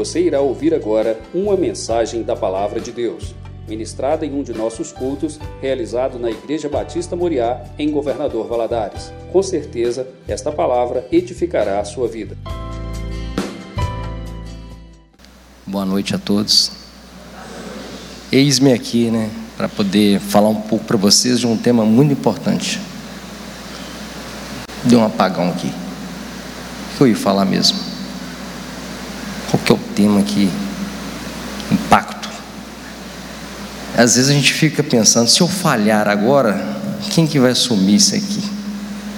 Você irá ouvir agora uma mensagem da Palavra de Deus, ministrada em um de nossos cultos, realizado na Igreja Batista Moriá, em Governador Valadares. Com certeza, esta palavra edificará a sua vida. Boa noite a todos. Eis-me aqui, para poder falar um pouco para vocês de um tema muito importante. Deu um apagão aqui. O que eu ia falar mesmo? Qual que é o tema aqui? Impacto. Às vezes a gente fica pensando, se eu falhar agora, quem que vai assumir isso aqui?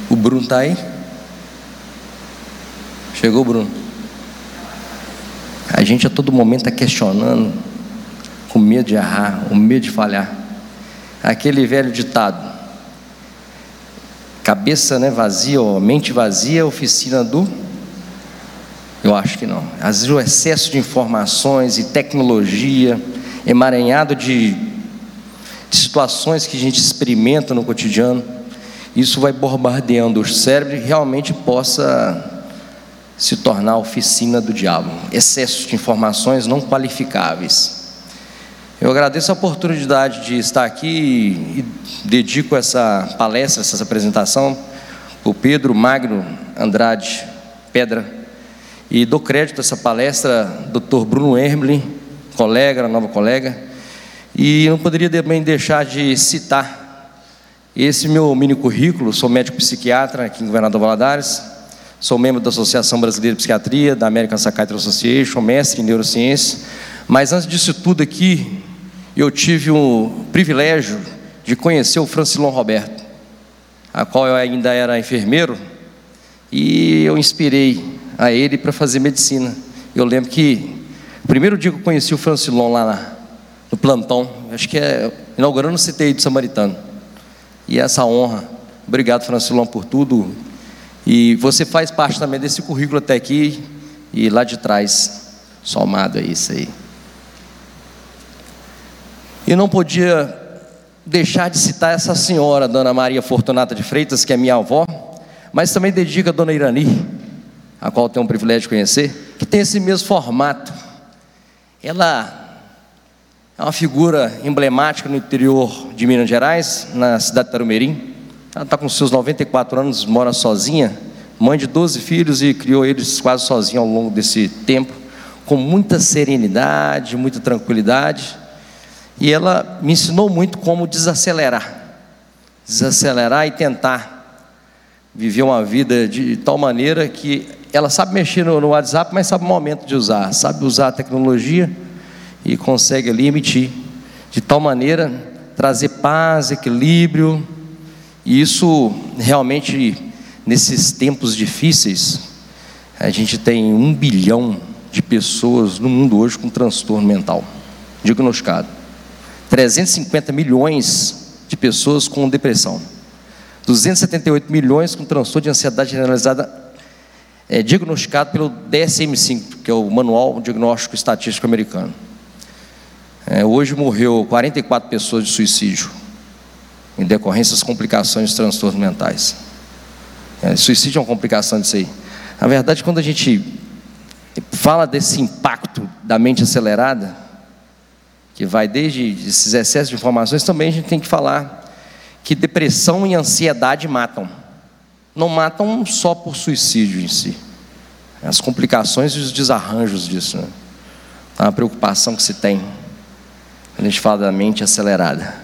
O Bruno está aí? Chegou o Bruno? A gente a todo momento está questionando, com medo de errar, com medo de falhar. Aquele velho ditado, cabeça vazia, ou mente vazia, oficina do... Eu acho que não. Às vezes o excesso de informações e tecnologia, emaranhado de situações que a gente experimenta no cotidiano, isso vai bombardeando o cérebro e realmente possa se tornar a oficina do diabo. Excesso de informações não qualificáveis. Eu agradeço a oportunidade de estar aqui e dedico essa palestra, essa apresentação, ao Pedro, Magno, Andrade, Pedra. E dou crédito a essa palestra ao Dr. Bruno Hermly, colega, nova colega. E não poderia também deixar de citar esse meu mini currículo. Sou médico psiquiatra aqui em Governador Valadares. Sou membro da Associação Brasileira de Psiquiatria, da American Psychiatric Association, mestre em neurociência. Mas antes disso tudo aqui, eu tive o privilégio de conhecer o Francilon Roberto, a qual eu ainda era enfermeiro, e eu inspirei a ele para fazer medicina. Eu lembro que o primeiro dia que eu conheci o Francilon lá no plantão, acho que inaugurando o CTI do Samaritano, e essa honra. Obrigado, Francilon, por tudo. E você faz parte também desse currículo até aqui e lá de trás, somado a isso aí. Eu não podia deixar de citar essa senhora, Dona Maria Fortunata de Freitas, que é minha avó, mas também dedico a Dona Irani, a qual tenho o privilégio de conhecer, que tem esse mesmo formato. Ela é uma figura emblemática no interior de Minas Gerais, na cidade de Tarumirim. Ela está com seus 94 anos, mora sozinha, mãe de 12 filhos e criou eles quase sozinha ao longo desse tempo, com muita serenidade, muita tranquilidade. E ela me ensinou muito como desacelerar e tentar viver uma vida de tal maneira que ela sabe mexer no WhatsApp, mas sabe o momento de usar, sabe usar a tecnologia e consegue ali emitir, de tal maneira trazer paz, equilíbrio. E isso realmente, nesses tempos difíceis, a gente tem 1 bilhão de pessoas no mundo hoje com transtorno mental diagnosticado, 350 milhões de pessoas com depressão, 278 milhões com transtorno de ansiedade generalizada diagnosticado pelo DSM-5, que é o Manual Diagnóstico Estatístico Americano. Hoje morreu 44 pessoas de suicídio em decorrência das complicações de transtornos mentais. Suicídio é uma complicação disso aí. Na verdade, quando a gente fala desse impacto da mente acelerada, que vai desde esses excessos de informações, também a gente tem que falar que depressão e ansiedade matam. Não matam só por suicídio em si. As complicações e os desarranjos disso. É uma preocupação que se tem quando a gente fala da mente acelerada.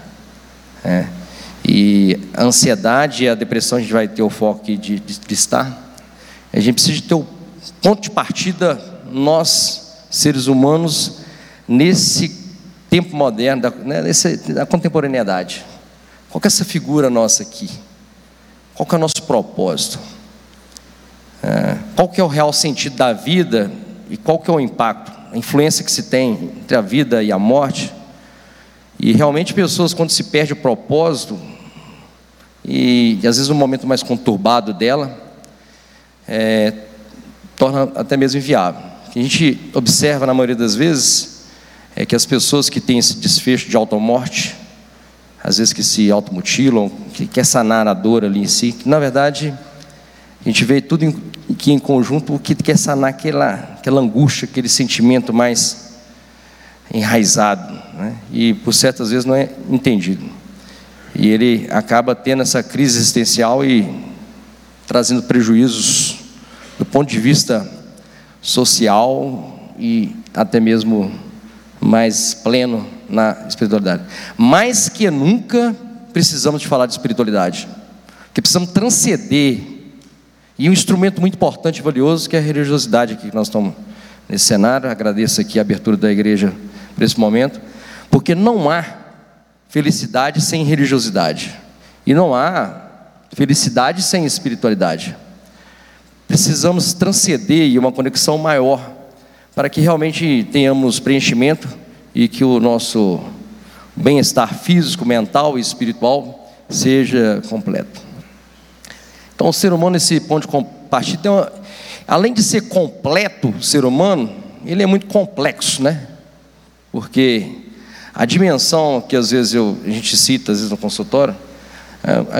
E a ansiedade e a depressão, a gente vai ter o foco aqui de estar. A gente precisa ter o ponto de partida, nós, seres humanos, nesse tempo moderno, da contemporaneidade. Qual que é essa figura nossa aqui? Qual que é o nosso propósito? Qual que é o real sentido da vida? E qual que é o impacto? A influência que se tem entre a vida e a morte? E realmente pessoas, quando se perde o propósito, e às vezes no momento mais conturbado dela, torna até mesmo inviável. O que a gente observa na maioria das vezes é que as pessoas que têm esse desfecho de automorte, às vezes que se automutilam, que quer sanar a dor ali em si, que na verdade A gente vê tudo aqui em conjunto, o que quer sanar aquela angústia, aquele sentimento mais enraizado, né? E por certas vezes não é entendido. E ele acaba tendo essa crise existencial e trazendo prejuízos do ponto de vista social e até mesmo mais pleno na espiritualidade. Mais que nunca precisamos de falar de espiritualidade, porque precisamos transcender. E um instrumento muito importante e valioso, que é a religiosidade, aqui que nós estamos nesse cenário. Agradeço aqui a abertura da igreja por esse momento, porque não há felicidade sem religiosidade, e não há felicidade sem espiritualidade. Precisamos transcender uma conexão maior, para que realmente tenhamos preenchimento, e que o nosso bem-estar físico, mental e espiritual seja completo. Então o ser humano, nesse ponto de compartilha, além de ser completo, o ser humano, ele é muito complexo, né? Porque a dimensão que às vezes a gente cita, às vezes no consultório,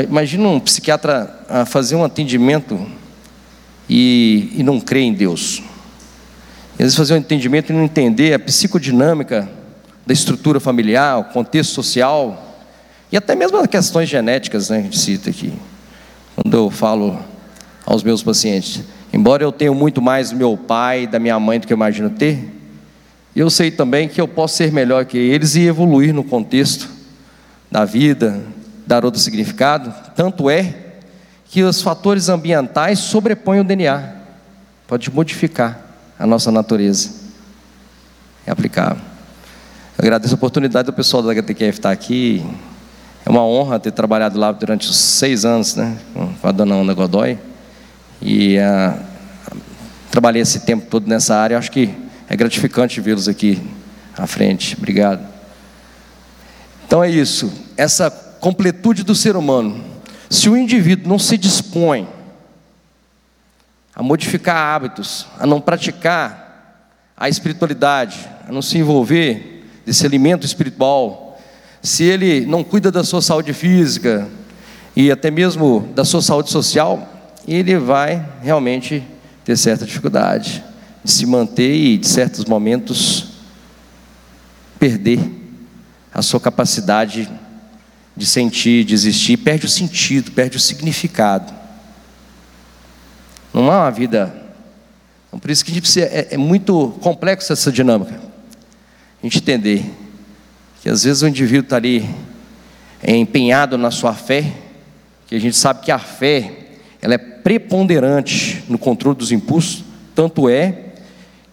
imagina um psiquiatra a fazer um atendimento e não crer em Deus. Às vezes fazer um atendimento e não entender a psicodinâmica da estrutura familiar, o contexto social, e até mesmo as questões genéticas, né, que a gente cita aqui. Quando eu falo aos meus pacientes, embora eu tenha muito mais do meu pai e da minha mãe do que eu imagino ter, eu sei também que eu posso ser melhor que eles e evoluir no contexto da vida, dar outro significado. Tanto é que os fatores ambientais sobrepõem o DNA, pode modificar a nossa natureza, é aplicável. Eu agradeço a oportunidade do pessoal da GTQF estar aqui. É uma honra ter trabalhado lá durante os 6 anos, né, com a dona Ana Godoy, e trabalhei esse tempo todo nessa área. Acho que é gratificante vê-los aqui à frente. Obrigado. Então é isso, essa completude do ser humano. Se o indivíduo não se dispõe a modificar hábitos, a não praticar a espiritualidade, a não se envolver desse alimento espiritual, se ele não cuida da sua saúde física e até mesmo da sua saúde social, ele vai realmente ter certa dificuldade de se manter e, de certos momentos, perder a sua capacidade de sentir, de existir. Perde o sentido, perde o significado. Não há uma vida. Então, por isso que a gente precisa, é muito complexa essa dinâmica, a gente entender que às vezes o indivíduo está ali empenhado na sua fé, que a gente sabe que a fé, ela é preponderante no controle dos impulsos. Tanto é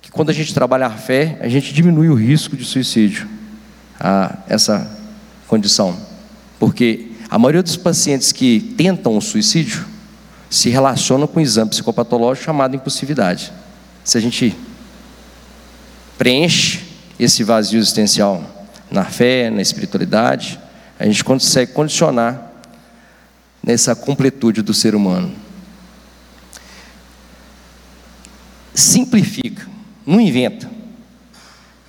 que quando a gente trabalha a fé, a gente diminui o risco de suicídio, essa condição, porque a maioria dos pacientes que tentam o suicídio se relacionam com um exame psicopatológico chamado impulsividade. Se a gente preenche esse vazio existencial na fé, na espiritualidade, a gente consegue condicionar nessa completude do ser humano. Simplifica, não inventa.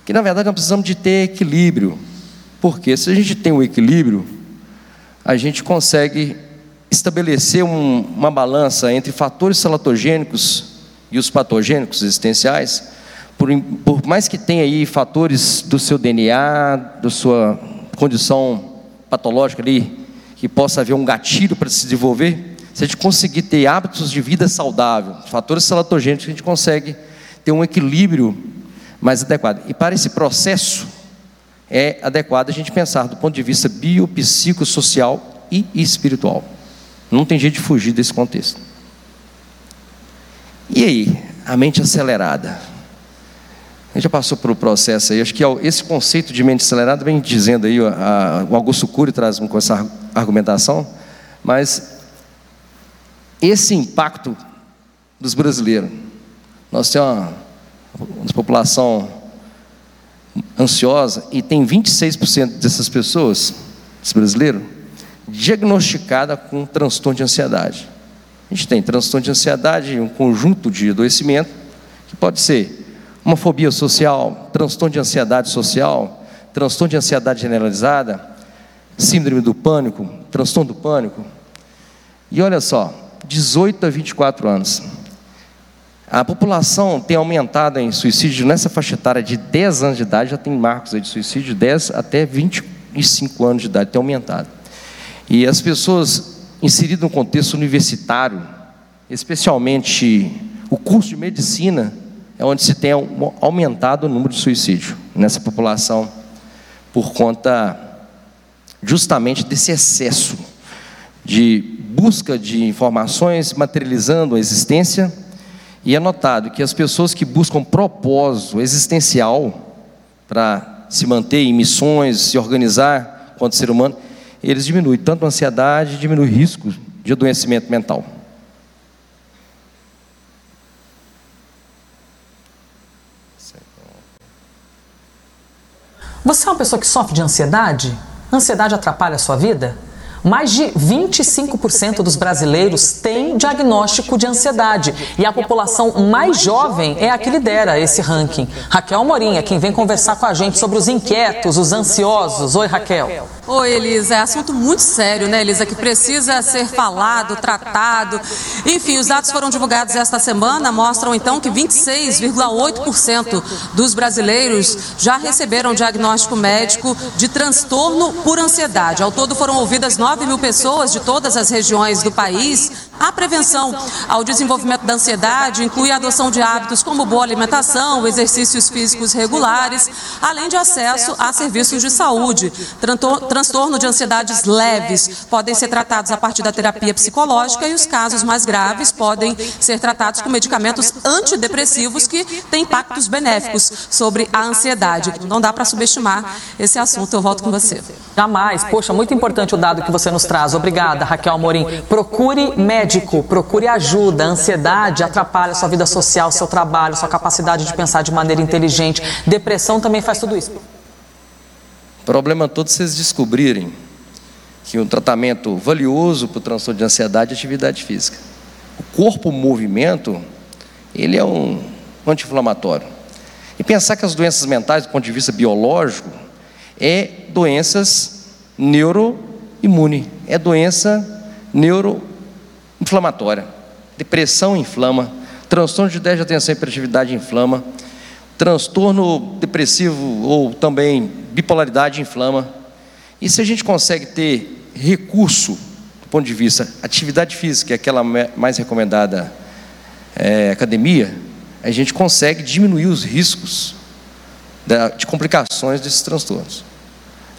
Que na verdade nós precisamos de ter equilíbrio, porque se a gente tem o equilíbrio, a gente consegue estabelecer uma balança entre fatores salatogênicos e os patogênicos existenciais. Por mais que tenha aí fatores do seu DNA, da sua condição patológica ali, que possa haver um gatilho para se desenvolver, se a gente conseguir ter hábitos de vida saudável, fatores salatogênicos, a gente consegue ter um equilíbrio mais adequado. E para esse processo, é adequado a gente pensar do ponto de vista biopsicossocial e espiritual. Não tem jeito de fugir desse contexto. E aí, a mente acelerada. A gente já passou por um processo aí. Acho que esse conceito de mente acelerada vem dizendo aí, o Augusto Cury traz com essa argumentação, mas esse impacto dos brasileiros. Nós temos uma população ansiosa, e tem 26% dessas pessoas, desse brasileiro, diagnosticada com transtorno de ansiedade. A gente tem transtorno de ansiedade, um conjunto de adoecimento, que pode ser uma fobia social, transtorno de ansiedade social, transtorno de ansiedade generalizada, síndrome do pânico, transtorno do pânico. E olha só, 18 a 24 anos. A população tem aumentado em suicídio nessa faixa etária de 10 anos de idade, já tem marcos aí de suicídio, 10 até 25 anos de idade, tem aumentado. E as pessoas inseridas no contexto universitário, especialmente o curso de medicina, é onde se tem aumentado o número de suicídio nessa população, por conta justamente desse excesso de busca de informações materializando a existência. E é notado que as pessoas que buscam propósito existencial para se manter em missões, se organizar quanto ser humano, eles diminuem tanto a ansiedade, diminuem o risco de adoecimento mental. Você é uma pessoa que sofre de ansiedade? Ansiedade atrapalha a sua vida? Mais de 25% dos brasileiros têm diagnóstico de ansiedade. E a população mais jovem é a que lidera esse ranking. Raquel Morinha, quem vem conversar com a gente sobre os inquietos, os ansiosos. Oi, Raquel. Oi, Elisa. É assunto muito sério, né, Elisa? Que precisa ser falado, tratado. Enfim, os dados foram divulgados esta semana, mostram então que 26,8% dos brasileiros já receberam diagnóstico médico de transtorno por ansiedade. Ao todo foram ouvidas 9.000 pessoas de todas as regiões do país. A prevenção ao desenvolvimento da ansiedade inclui a adoção de hábitos como boa alimentação, exercícios físicos regulares, além de acesso a serviços de saúde. Transtorno de ansiedades leves podem ser tratados a partir da terapia psicológica e os casos mais graves podem ser tratados com medicamentos antidepressivos que têm impactos benéficos sobre a ansiedade. Não dá para subestimar esse assunto. Eu volto com você. Jamais. Poxa, muito importante o dado que você nos traz. Obrigada, Raquel Amorim. Procure médico, procure ajuda. A ansiedade atrapalha a sua vida social, seu trabalho, sua capacidade de pensar de maneira inteligente. Depressão também faz tudo isso. O problema todo é vocês descobrirem que um tratamento valioso para o transtorno de ansiedade é atividade física. O corpo, o movimento, ele é um anti-inflamatório. E pensar que as doenças mentais, do ponto de vista biológico, é doenças neuroimune, é doença neuroinflamatória. Depressão inflama, transtorno de déficit de atenção e hiperatividade inflama, transtorno depressivo ou também bipolaridade inflama. E se a gente consegue ter recurso, do ponto de vista atividade física, que é aquela mais recomendada, academia, a gente consegue diminuir os riscos de complicações desses transtornos.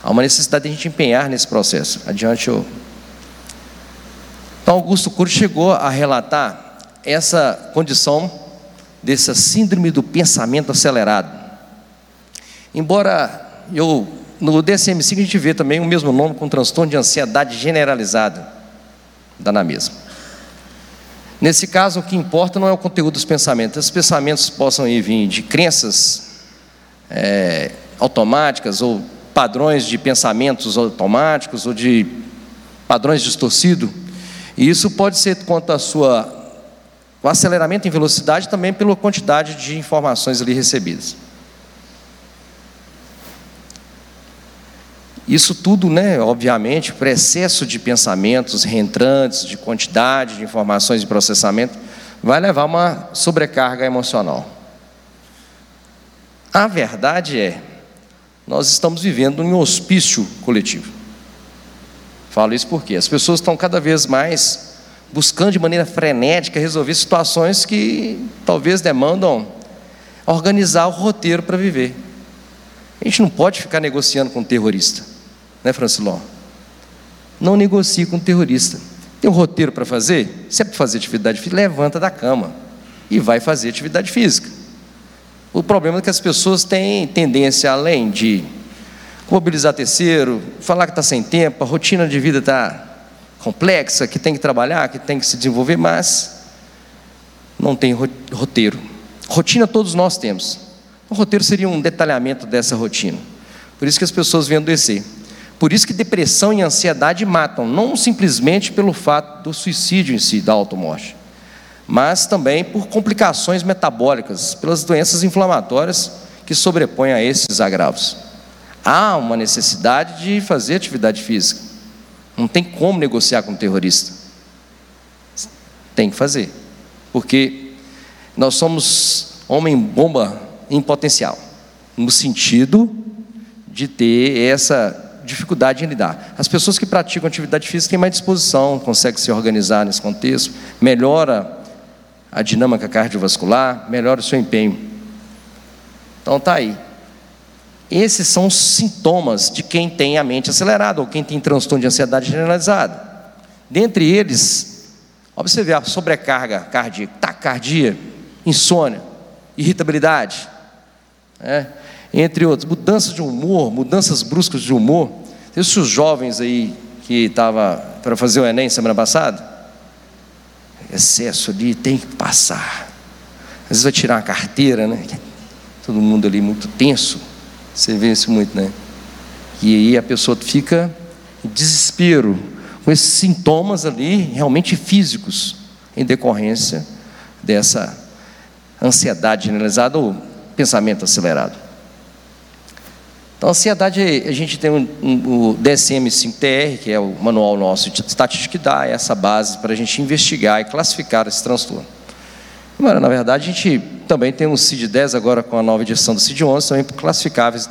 Há uma necessidade de a gente empenhar nesse processo. Adiante. Então, Augusto Cury chegou a relatar essa condição dessa síndrome do pensamento acelerado. Embora no DSM-5 a gente vê também o mesmo nome com transtorno de ansiedade generalizada, dá na mesma. Nesse caso, o que importa não é o conteúdo dos pensamentos. Os pensamentos possam vir de crenças automáticas ou padrões de pensamentos automáticos ou de padrões distorcidos. E isso pode ser quanto à sua o aceleramento em velocidade, também pela quantidade de informações ali recebidas. Isso tudo, né, obviamente, por excesso de pensamentos reentrantes, de quantidade de informações de processamento, vai levar a uma sobrecarga emocional. A verdade é, nós estamos vivendo um hospício coletivo. Falo isso porque as pessoas estão cada vez mais buscando de maneira frenética resolver situações que talvez demandam organizar o roteiro para viver. A gente não pode ficar negociando com um terrorista, né, Francilon? Não negocie com um terrorista. Tem um roteiro para fazer? Se é para fazer atividade física, levanta da cama e vai fazer atividade física. O problema é que as pessoas têm tendência, além de mobilizar terceiro, falar que está sem tempo, a rotina de vida está complexa, que tem que trabalhar, que tem que se desenvolver, mas não tem roteiro. Rotina todos nós temos. O roteiro seria um detalhamento dessa rotina. Por isso que as pessoas vêm adoecer. Por isso que depressão e ansiedade matam, não simplesmente pelo fato do suicídio em si, da automorte, mas também por complicações metabólicas, pelas doenças inflamatórias que sobrepõem a esses agravos. Há uma necessidade de fazer atividade física. Não tem como negociar com um terrorista. Tem que fazer. Porque nós somos homem-bomba em potencial, no sentido de ter essa dificuldade em lidar. As pessoas que praticam atividade física têm mais disposição, conseguem se organizar nesse contexto, melhora a dinâmica cardiovascular, melhora o seu empenho. Então tá aí. Esses são os sintomas de quem tem a mente acelerada ou quem tem transtorno de ansiedade generalizada. Dentre eles, observe a sobrecarga cardíaca, taquicardia, insônia, irritabilidade, né? Entre outros, mudanças de humor, mudanças bruscas de humor. Esses jovens aí que estavam para fazer o Enem semana passada, excesso ali, tem que passar. Às vezes vai tirar a carteira, né? Todo mundo ali muito tenso. Você vê isso muito, né? E aí a pessoa fica em desespero, com esses sintomas ali realmente físicos, em decorrência dessa ansiedade generalizada ou pensamento acelerado. Então, ansiedade, a gente tem o DSM-5, que é o manual nosso de estatística, que dá essa base para a gente investigar e classificar esse transtorno. Agora, na verdade, a gente também tem um CID-10 agora com a nova edição do CID-11, também classificáveis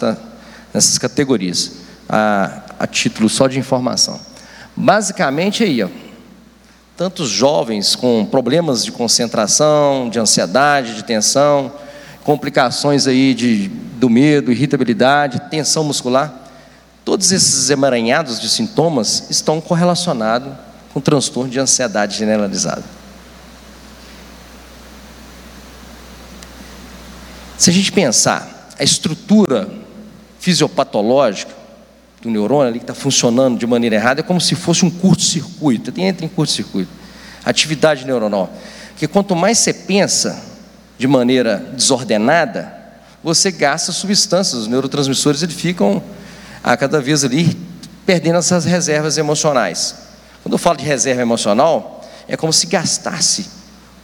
nessas categorias, a título só de informação. Basicamente, aí, ó, tantos jovens com problemas de concentração, de ansiedade, de tensão, complicações aí do medo, irritabilidade, tensão muscular, todos esses emaranhados de sintomas estão correlacionados com transtorno de ansiedade generalizada. Se a gente pensar a estrutura fisiopatológica do neurônio ali que está funcionando de maneira errada, é como se fosse um curto-circuito, entra em curto-circuito, atividade neuronal. Porque quanto mais você pensa de maneira desordenada, você gasta substâncias, os neurotransmissores, eles ficam a cada vez ali perdendo essas reservas emocionais. Quando eu falo de reserva emocional, é como se gastasse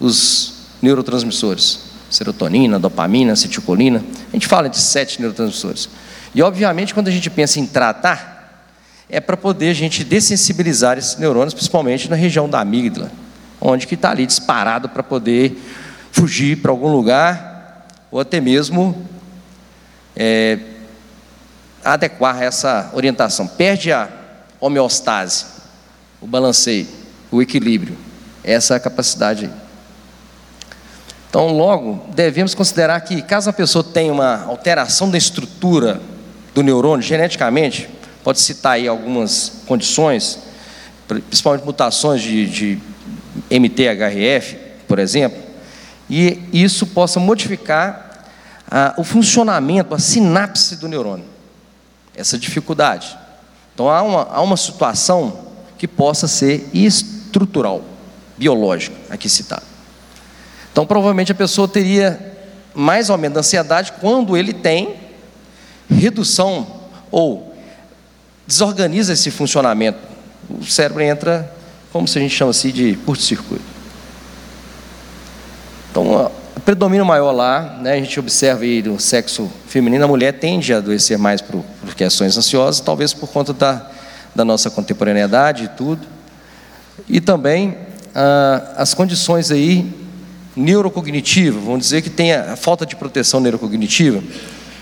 os neurotransmissores. Serotonina, dopamina, acetilcolina. A gente fala de 7 neurotransmissores. E, obviamente, quando a gente pensa em tratar, é para poder a gente dessensibilizar esses neurônios, principalmente na região da amígdala, onde que está ali disparado para poder fugir para algum lugar ou até mesmo adequar essa orientação. Perde a homeostase, o balanceio, o equilíbrio. Essa é a capacidade aí. Então, logo, devemos considerar que, caso a pessoa tenha uma alteração da estrutura do neurônio geneticamente, pode citar aí algumas condições, principalmente mutações de MTHFR, por exemplo, e isso possa modificar o funcionamento, a sinapse do neurônio, essa dificuldade. Então, há uma situação que possa ser estrutural, biológica, aqui citada. Então, provavelmente, a pessoa teria mais aumento da ansiedade quando ele tem redução ou desorganiza esse funcionamento. O cérebro entra, como se a gente chama assim, de curto-circuito. Então, o predomínio maior lá, né, a gente observa aí no sexo feminino, a mulher tende a adoecer mais por questões ansiosas, talvez por conta da nossa contemporaneidade e tudo. E também as condições aí neurocognitiva, vamos dizer que tem a falta de proteção neurocognitiva.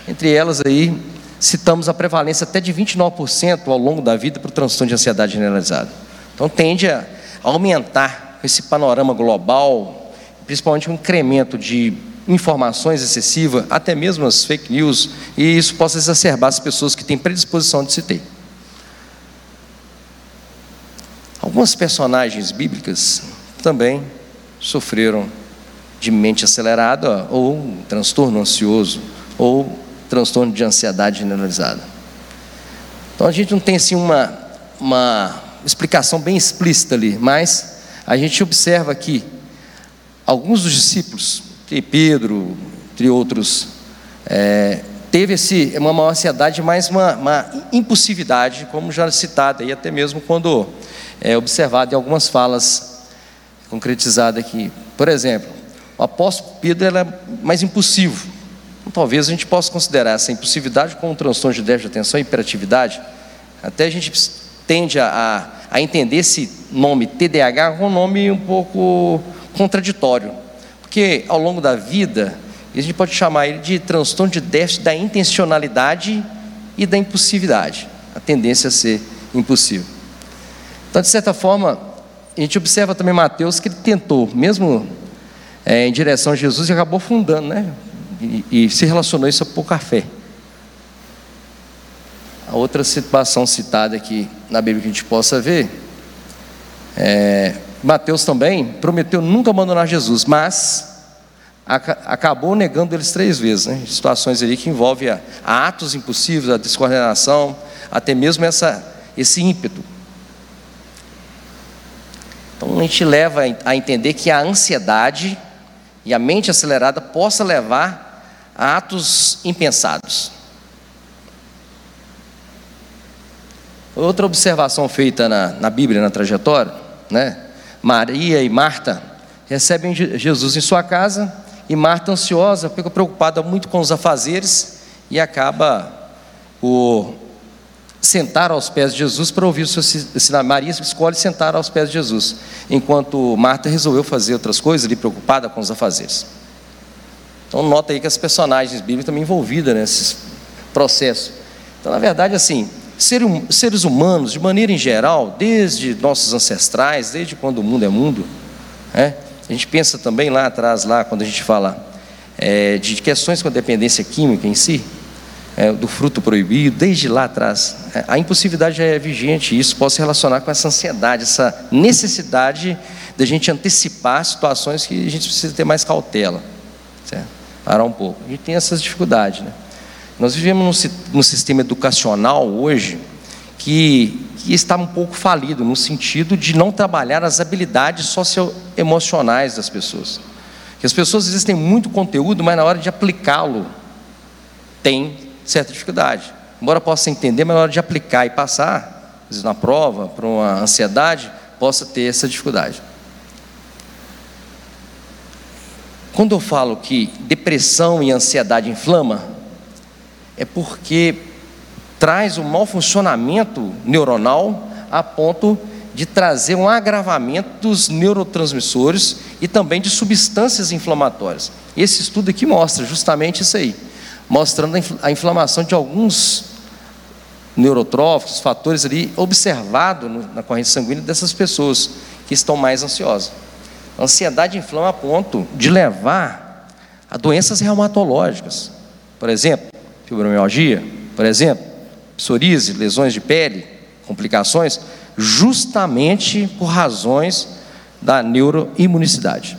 Entre elas aí, citamos a prevalência até de 29% ao longo da vida para o transtorno de ansiedade generalizada. Então tende a aumentar esse panorama global, principalmente um incremento de informações excessivas, até mesmo as fake news, e isso possa exacerbar as pessoas que têm predisposição de se ter. Algumas personagens bíblicas também sofreram de mente acelerada ou um transtorno ansioso ou transtorno de ansiedade generalizada. Então a gente não tem assim uma explicação bem explícita ali, mas a gente observa que alguns dos discípulos, Pedro, entre outros, teve uma maior ansiedade, mas uma impulsividade, como já citado aí, até mesmo quando é observado em algumas falas concretizadas aqui. Por exemplo, o apóstolo Pedro é mais impulsivo. Então, talvez a gente possa considerar essa impulsividade como um transtorno de déficit de atenção e hiperatividade. Até a gente tende a entender esse nome TDAH como um nome um pouco contraditório, porque ao longo da vida a gente pode chamar ele de transtorno de déficit da intencionalidade e da impulsividade, a tendência a ser impossível. Então, de certa forma, a gente observa também Mateus, que ele tentou, mesmo em direção a Jesus, e acabou fundando, né? E se relacionou isso com o café. A outra situação citada aqui na Bíblia que a gente possa ver, Mateus também prometeu nunca abandonar Jesus, mas acabou negando eles 3 vezes, né? Situações ali que envolvem a atos impossíveis, a descoordenação, até mesmo esse ímpeto. Então a gente leva a entender que a ansiedade e a mente acelerada possa levar a atos impensados. Outra observação feita na Bíblia, na trajetória, né? Maria e Marta recebem Jesus em sua casa, e Marta, ansiosa, fica preocupada muito com os afazeres e acaba por sentar aos pés de Jesus para ouvir o seu ensinamento. Maria escolhe sentar aos pés de Jesus, enquanto Marta resolveu fazer outras coisas, ali preocupada com os afazeres. Então nota aí que as personagens bíblicas também envolvidas nesse processo. Então, na verdade, assim, seres humanos, de maneira em geral, desde nossos ancestrais, desde quando o mundo é mundo, né? A gente pensa também lá atrás, lá quando a gente fala de questões com a dependência química em si, do fruto proibido, desde lá atrás, a impulsividade já é vigente, e isso pode se relacionar com essa ansiedade, essa necessidade de a gente antecipar situações que a gente precisa ter mais cautela, certo? Parar um pouco. A gente tem essas dificuldades, né? Nós vivemos num sistema educacional hoje que está um pouco falido, no sentido de não trabalhar as habilidades socioemocionais das pessoas. Que as pessoas, às vezes, têm muito conteúdo, mas na hora de aplicá-lo, tem certa dificuldade. Embora possa entender, mas na hora de aplicar e passar, às vezes, na prova, para uma ansiedade, possa ter essa dificuldade. Quando eu falo que depressão e ansiedade inflama, é porque traz um mau funcionamento neuronal a ponto de trazer um agravamento dos neurotransmissores e também de substâncias inflamatórias. Esse estudo aqui mostra justamente isso aí, mostrando a inflamação de alguns neurotróficos, fatores ali observado na corrente sanguínea dessas pessoas que estão mais ansiosas. A ansiedade inflama a ponto de levar a doenças reumatológicas, por exemplo, fibromialgia, por exemplo, psoríase, lesões de pele, complicações, justamente por razões da neuroimunicidade.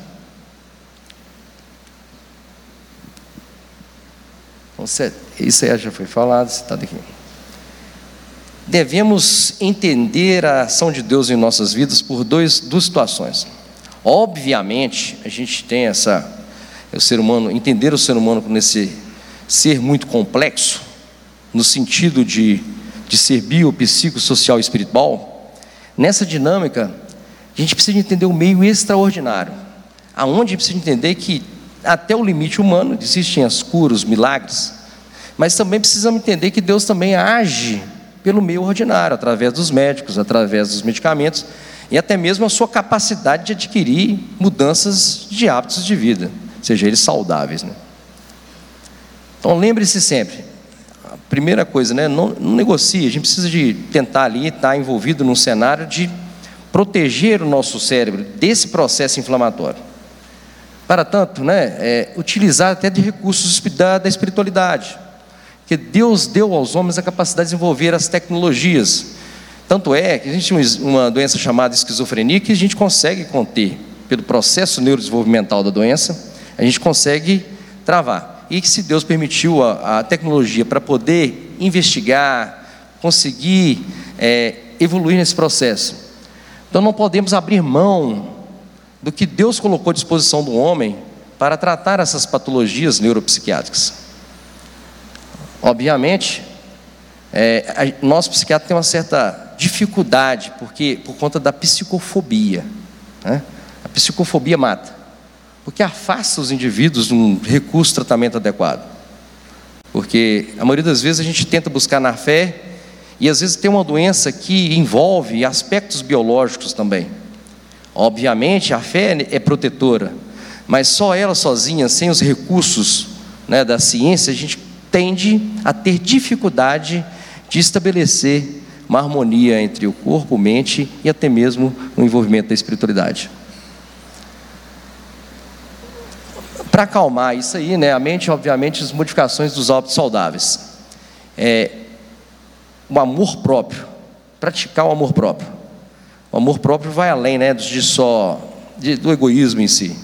Então, isso aí já foi falado, citado aqui. Devemos entender a ação de Deus em nossas vidas por duas situações. Obviamente, a gente tem o ser humano, entender o ser humano como esse ser muito complexo, no sentido de ser bio, psico, social e espiritual. Nessa dinâmica, a gente precisa entender o meio extraordinário, aonde a gente precisa entender que até o limite humano existem as curas, os milagres, mas também precisamos entender que Deus também age pelo meio ordinário, através dos médicos, através dos medicamentos, e até mesmo a sua capacidade de adquirir mudanças de hábitos de vida, seja eles saudáveis, né? Então lembre-se sempre, a primeira coisa, né, não negocie. A gente precisa de tentar ali estar envolvido num cenário de proteger o nosso cérebro desse processo inflamatório. Para tanto, né, utilizar até de recursos da espiritualidade, porque Deus deu aos homens a capacidade de desenvolver as tecnologias. Tanto é que a gente tem uma doença chamada esquizofrenia que a gente consegue conter pelo processo neurodesenvolvimental da doença, a gente consegue travar. E que se Deus permitiu a tecnologia para poder investigar, conseguir evoluir nesse processo. Então não podemos abrir mão do que Deus colocou à disposição do homem para tratar essas patologias neuropsiquiátricas. Obviamente, nós psiquiatras temos uma certa dificuldade, porque por conta da psicofobia, né? A psicofobia mata, porque afasta os indivíduos de um recurso, tratamento adequado. Porque a maioria das vezes a gente tenta buscar na fé, e às vezes tem uma doença que envolve aspectos biológicos também. Obviamente, a fé é protetora, mas só ela sozinha, sem os recursos, né, da ciência, a gente tende a ter dificuldade de estabelecer uma harmonia entre o corpo, mente e até mesmo o envolvimento da espiritualidade. Para acalmar isso aí, né, a mente, obviamente, as modificações dos hábitos saudáveis. O amor próprio, praticar o amor próprio. O amor próprio vai além, né, do egoísmo em si.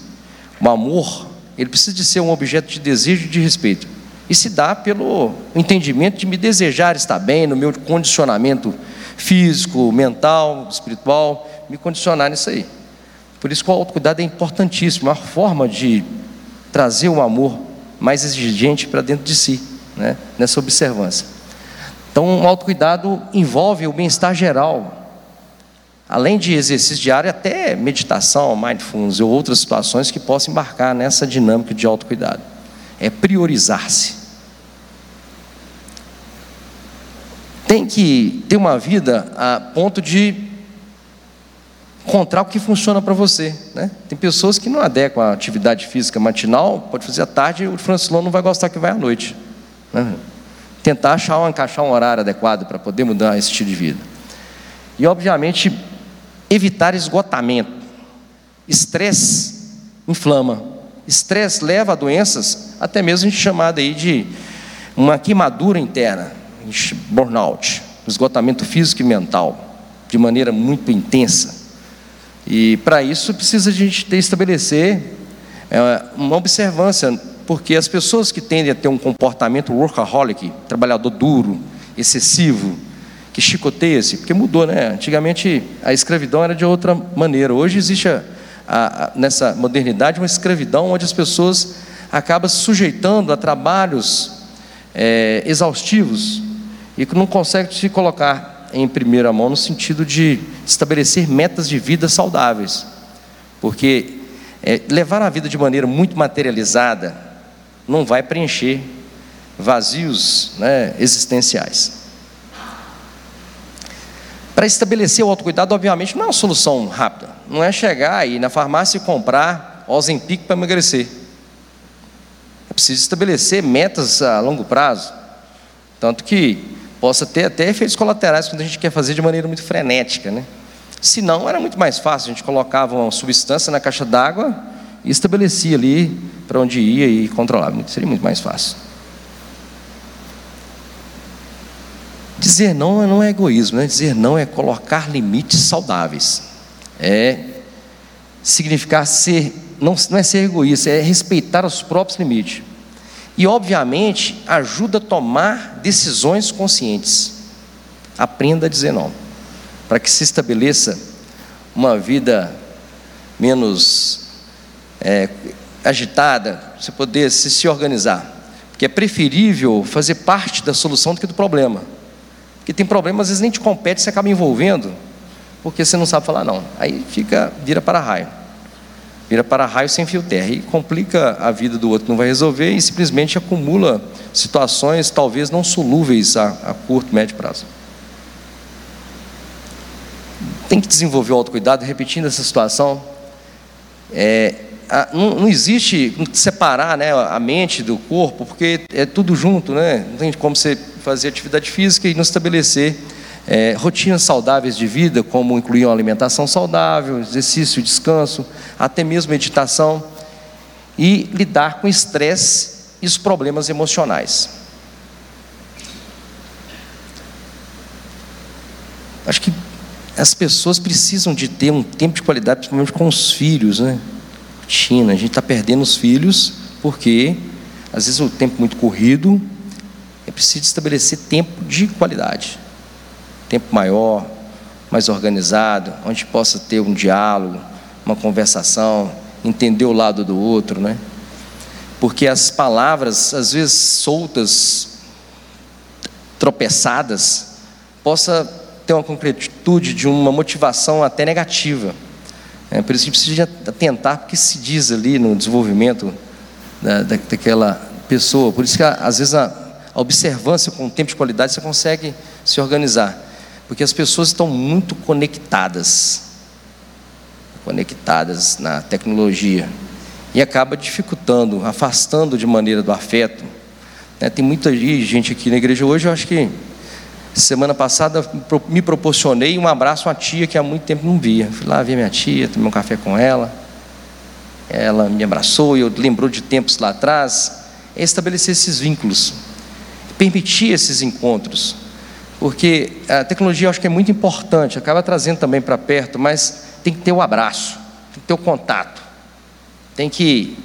O amor, ele precisa de ser um objeto de desejo e de respeito. E se dá pelo entendimento de me desejar estar bem, no meu condicionamento físico, mental, espiritual, me condicionar nisso aí. Por isso que o autocuidado é importantíssimo, uma forma de trazer um amor mais exigente para dentro de si, né, nessa observância. Então, o autocuidado envolve o bem-estar geral, além de exercício diário, até meditação, mindfulness ou outras situações que possam embarcar nessa dinâmica de autocuidado. É priorizar-se. Tem que ter uma vida a ponto de encontrar o que funciona para você, né? Tem pessoas que não adequam a atividade física matinal, pode fazer à tarde, o Francilon não vai gostar que vai à noite, né? Tentar encaixar um horário adequado para poder mudar esse estilo de vida. E, obviamente, evitar esgotamento. Estresse inflama. Estresse leva a doenças, até mesmo a gente chamada aí de uma queimadura interna, burnout, esgotamento físico e mental, de maneira muito intensa. E, para isso, precisa a gente estabelecer uma observância, porque as pessoas que tendem a ter um comportamento workaholic, trabalhador duro, excessivo, que chicoteia-se, porque mudou, né? Antigamente a escravidão era de outra maneira. Hoje existe, nessa modernidade, uma escravidão onde as pessoas acabam se sujeitando a trabalhos exaustivos e que não conseguem se colocar em primeira mão no sentido de estabelecer metas de vida saudáveis. Porque levar a vida de maneira muito materializada não vai preencher vazios, né, existenciais. Para estabelecer o autocuidado, obviamente, não é uma solução rápida. Não é chegar aí na farmácia e comprar Ozempic para emagrecer. É preciso estabelecer metas a longo prazo, tanto que possa ter até efeitos colaterais quando a gente quer fazer de maneira muito frenética, né? Se não, era muito mais fácil, a gente colocava uma substância na caixa d'água e estabelecia ali para onde ia e controlava. Seria muito mais fácil. Dizer não não é egoísmo, né? Dizer não é colocar limites saudáveis. Significar ser, não é ser egoísta, é respeitar os próprios limites. E, obviamente, ajuda a tomar decisões conscientes. Aprenda a dizer não, para que se estabeleça uma vida menos agitada, você poder se organizar. Porque é preferível fazer parte da solução do que do problema. Porque tem problema, às vezes nem te compete, você acaba envolvendo, porque você não sabe falar não. Aí vira para-raio. Vira para-raio sem fio terra. E complica a vida do outro, não vai resolver, e simplesmente acumula situações talvez não solúveis a curto, médio prazo. Tem que desenvolver o autocuidado, repetindo essa situação. Não existe separar, né, a mente do corpo, porque é tudo junto, né? Não tem como você fazer atividade física e não estabelecer rotinas saudáveis de vida, como incluir uma alimentação saudável, exercício, descanso, até mesmo meditação, e lidar com o estresse e os problemas emocionais. Acho que as pessoas precisam de ter um tempo de qualidade, principalmente com os filhos, né? A gente está perdendo os filhos porque, às vezes, o tempo muito corrido. É preciso estabelecer tempo de qualidade, tempo maior, mais organizado, onde possa ter um diálogo, uma conversação, entender o lado do outro, né? Porque as palavras, às vezes soltas, tropeçadas, possa ter uma concretude de uma motivação até negativa. Por isso que precisa atentar porque se diz ali no desenvolvimento daquela pessoa. Por isso que, às vezes, a observância com o tempo de qualidade, você consegue se organizar. Porque as pessoas estão muito conectadas. conectadas na tecnologia, e acaba dificultando, afastando de maneira do afeto. Tem muita gente aqui na igreja hoje. Eu acho que semana passada me proporcionei um abraço a uma tia que há muito tempo não via. Fui lá ver minha tia, tomei um café com ela, ela me abraçou e eu lembrou de tempos lá atrás. É estabelecer esses vínculos, permitir esses encontros, porque a tecnologia eu acho que é muito importante, acaba trazendo também para perto, mas tem que ter o abraço, tem que ter o contato, tem que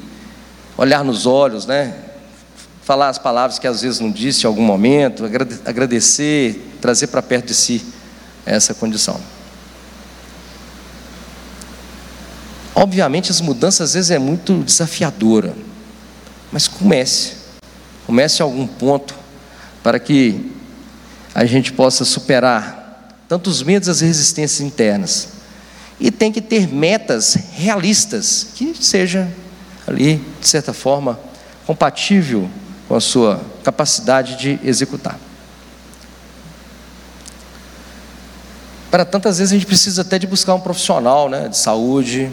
olhar nos olhos, falar as palavras que às vezes não disse em algum momento, agradecer, trazer para perto de si essa condição. Obviamente as mudanças às vezes é muito desafiadora, mas comece a algum ponto para que a gente possa superar tanto os medos, as resistências internas, e tem que ter metas realistas, que seja ali, de certa forma, compatível com a sua capacidade de executar. Para tantas vezes a gente precisa até de buscar um profissional, de saúde,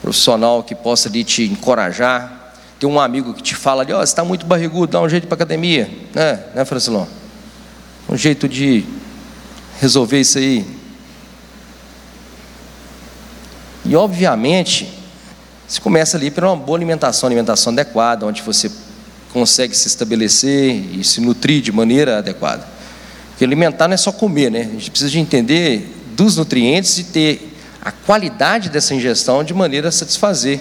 profissional que possa ali te encorajar. Tem um amigo que te fala ali, ó, você está muito barrigudo, dá um jeito para academia, né, Francilon? Um jeito de resolver isso aí. E obviamente, você começa ali por uma boa alimentação, alimentação adequada, onde você consegue se estabelecer e se nutrir de maneira adequada. Porque alimentar não é só comer, A gente precisa de entender dos nutrientes e ter a qualidade dessa ingestão de maneira a satisfazer,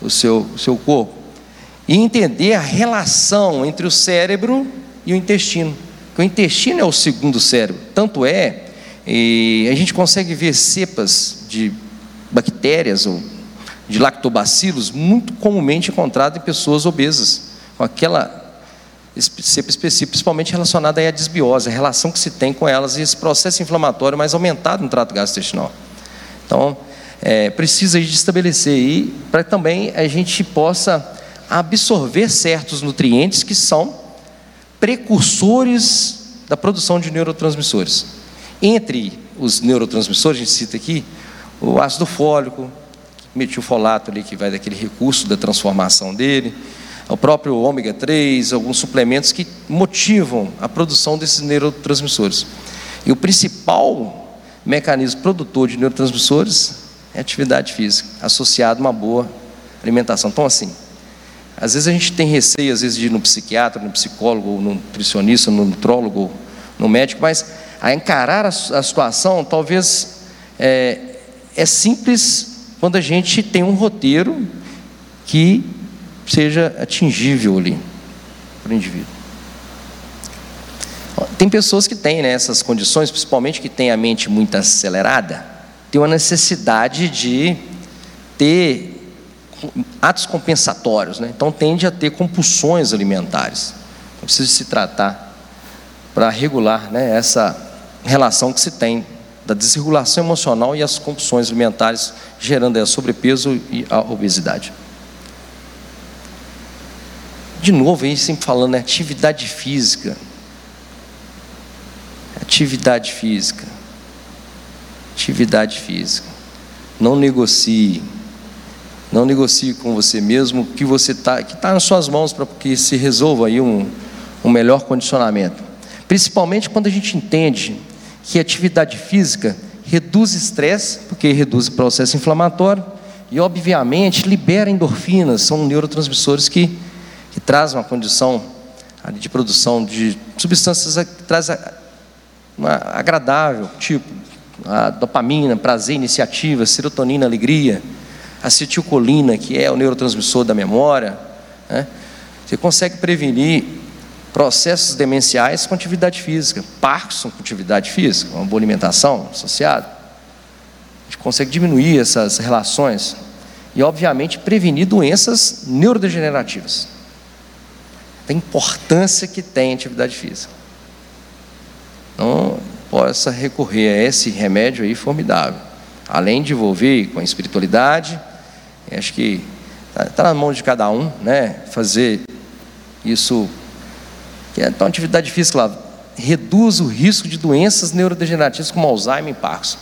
o seu corpo, e entender a relação entre o cérebro e o intestino, porque o intestino é o segundo cérebro, tanto é, e a gente consegue ver cepas de bactérias ou de lactobacilos muito comumente encontradas em pessoas obesas, com aquela cepa específica, principalmente relacionada à disbiose, a relação que se tem com elas e esse processo inflamatório mais aumentado no trato gastrointestinal. Então, precisa de estabelecer aí, para também a gente possa absorver certos nutrientes que são precursores da produção de neurotransmissores. Entre os neurotransmissores, a gente cita aqui o ácido fólico, metilfolato ali, que vai daquele recurso da transformação dele, o próprio ômega 3, alguns suplementos que motivam a produção desses neurotransmissores. E o principal mecanismo produtor de neurotransmissores é atividade física, associada a uma boa alimentação. Então, assim, às vezes a gente tem receio, às vezes, de ir no psiquiatra, no psicólogo, no nutricionista, no nutrólogo, no médico, mas a encarar a situação, talvez, é simples quando a gente tem um roteiro que seja atingível ali para o indivíduo. Tem pessoas que têm essas condições, principalmente que têm a mente muito acelerada, tem uma necessidade de ter atos compensatórios, Então tende a ter compulsões alimentares. Então, precisa se tratar para regular essa relação que se tem da desregulação emocional e as compulsões alimentares, gerando a sobrepeso e a obesidade. De novo, aí sempre falando, atividade física. Atividade física. Atividade física. Não negocie com você mesmo o que está nas suas mãos para que se resolva aí um melhor condicionamento. Principalmente quando a gente entende que atividade física reduz estresse, porque reduz o processo inflamatório e, obviamente, libera endorfinas, são neurotransmissores que trazem uma condição de produção de substâncias que trazem uma agradável, tipo a dopamina, prazer, iniciativa, serotonina, alegria, acetilcolina, que é o neurotransmissor da memória, Você consegue prevenir processos demenciais com atividade física, Parkinson com atividade física, uma boa alimentação associada. A gente consegue diminuir essas relações e, obviamente, prevenir doenças neurodegenerativas. Da importância que tem a atividade física. Então, possa recorrer a esse remédio aí formidável. Além de envolver com a espiritualidade, acho que está na mão de cada um, Fazer isso. Então, a atividade física reduz o risco de doenças neurodegenerativas como Alzheimer e Parkinson.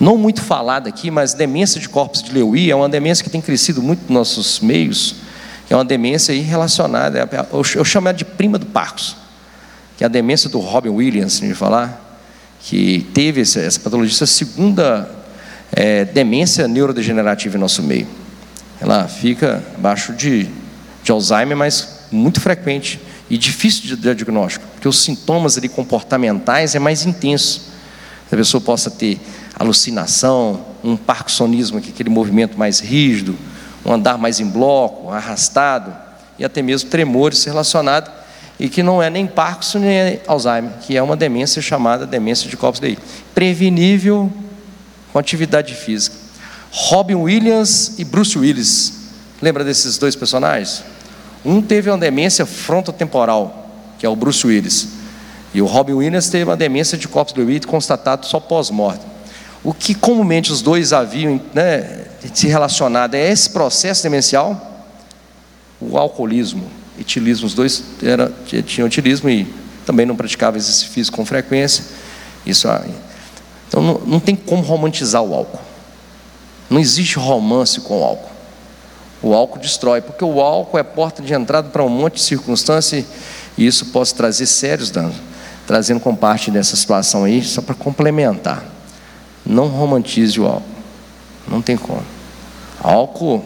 não muito falada aqui, mas demência de corpus de Lewy é uma demência que tem crescido muito nos nossos meios, é uma demência aí relacionada, eu chamo ela de prima do Parkinson, que é a demência do Robin Williams, se a gente falar, que teve essa patologia, essa segunda demência neurodegenerativa em nosso meio. Ela fica abaixo de Alzheimer, mas muito frequente e difícil de diagnóstico, porque os sintomas ali comportamentais é mais intenso. A pessoa possa ter alucinação, um parkinsonismo, que é aquele movimento mais rígido, um andar mais em bloco, arrastado, e até mesmo tremores relacionados, e que não é nem Parkinson nem é Alzheimer, que é uma demência chamada demência de corpus Lewy. Prevenível com atividade física. Robin Williams e Bruce Willis. Lembra desses dois personagens? Um teve uma demência frontotemporal, que é o Bruce Willis. E o Robin Williams teve uma demência de corpus Lewy constatado só pós-morte. O que comumente os dois haviam, né, se relacionado é esse processo demencial, o alcoolismo, etilismo. Os dois tinham etilismo e também não praticavam exercício físico com frequência. Isso, então não tem como romantizar o álcool. Não existe romance com o álcool. O álcool destrói, porque o álcool é porta de entrada para um monte de circunstância e isso pode trazer sérios danos. Trazendo com parte dessa situação aí, só para complementar. Não romantize o álcool. Não tem como. Álcool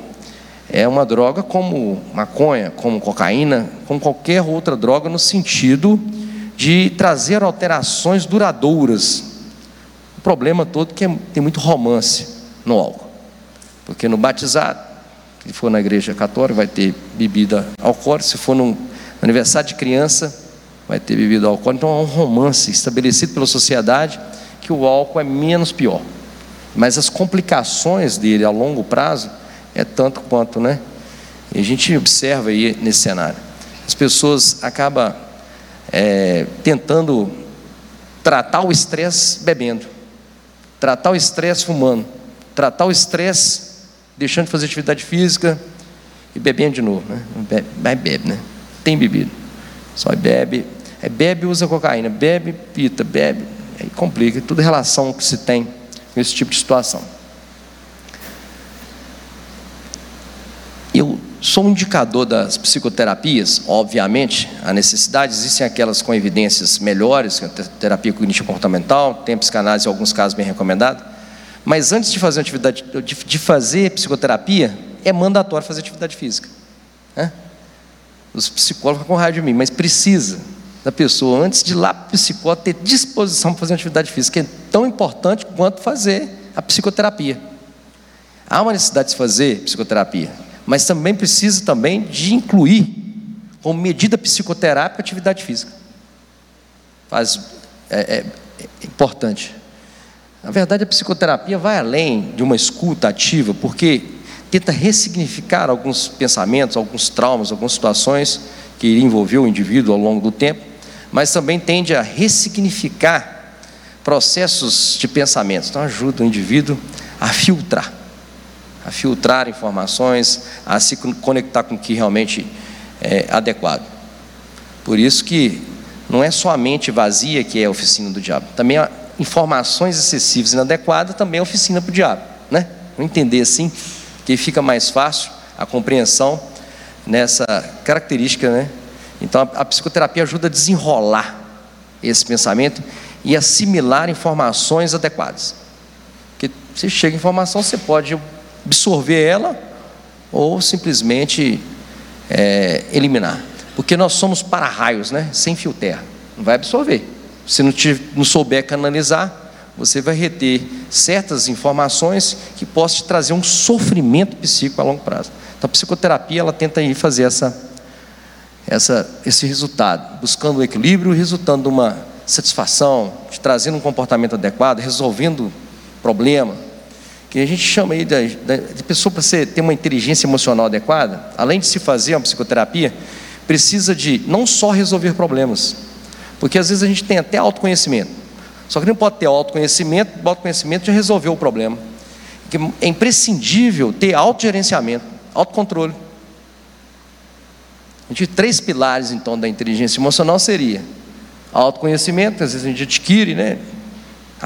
é uma droga como maconha, como cocaína, como qualquer outra droga no sentido de trazer alterações duradouras. O problema todo é que tem muito romance no álcool. Porque no batizado, se for na igreja católica, vai ter bebida alcoólica. Se for no aniversário de criança, vai ter bebida alcoólica. Então, é um romance estabelecido pela sociedade que o álcool é menos pior. Mas as complicações dele a longo prazo é tanto quanto, né? E a gente observa aí nesse cenário. As pessoas acabam tentando tratar o estresse bebendo, tratar o estresse fumando, tratar o estresse deixando de fazer atividade física e bebendo de novo, né? Bebe, né? Tem bebido. Só bebe. Bebe, usa cocaína, bebe, pita, bebe. Aí complica toda a relação que se tem com esse tipo de situação. Eu sou um indicador das psicoterapias, obviamente, a necessidade. Existem aquelas com evidências melhores, que é a terapia cognitivo comportamental, tem a psicanálise em alguns casos bem recomendada. Mas antes de fazer atividade, de fazer psicoterapia, é mandatório fazer atividade física, né? Os psicólogos ficam com raiva de mim, mas precisa da pessoa, antes de ir lá para o psicólogo, ter disposição para fazer uma atividade física, que é tão importante quanto fazer a psicoterapia. Há uma necessidade de fazer psicoterapia, mas também precisa também de incluir, como medida psicoterápica, atividade física. É importante. Na verdade, a psicoterapia vai além de uma escuta ativa, porque tenta ressignificar alguns pensamentos, alguns traumas, algumas situações que envolveu o indivíduo ao longo do tempo, mas também tende a ressignificar processos de pensamento. Então, ajuda o indivíduo a filtrar informações, a se conectar com o que realmente é adequado. Por isso que não é só a mente vazia que é a oficina do diabo, também a informações excessivas e inadequadas também é oficina para o diabo, né? Vamos entender assim, que fica mais fácil a compreensão nessa característica, né? Então, a psicoterapia ajuda a desenrolar esse pensamento e assimilar informações adequadas. Porque você chega em informação, você pode absorver ela ou simplesmente eliminar. Porque nós somos para-raios, né? Sem fio terra, não vai absorver. Se não souber canalizar, você vai reter certas informações que possam te trazer um sofrimento psíquico a longo prazo. Então, a psicoterapia, ela tenta aí fazer esse resultado, buscando um equilíbrio, resultando uma satisfação, te trazendo um comportamento adequado, resolvendo problema, que a gente chama aí de pessoa, para você ter uma inteligência emocional adequada, além de se fazer uma psicoterapia, precisa de não só resolver problemas. Porque às vezes a gente tem até autoconhecimento. Só que não pode ter autoconhecimento já resolveu o problema. É imprescindível ter autogerenciamento, autocontrole. A gente tem 3 pilares, então, da inteligência emocional seria autoconhecimento, que às vezes a gente adquire, né?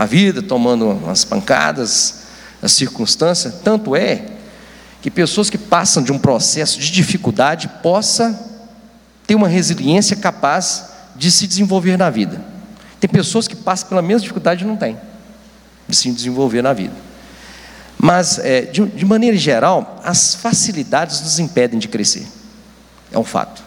a vida, tomando umas pancadas, a circunstância. Tanto é que pessoas que passam de um processo de dificuldade possam ter uma resiliência capaz de se desenvolver na vida. Tem pessoas que passam pela mesma dificuldade e não têm de se desenvolver na vida. Mas, de maneira geral, as facilidades nos impedem de crescer. É um fato.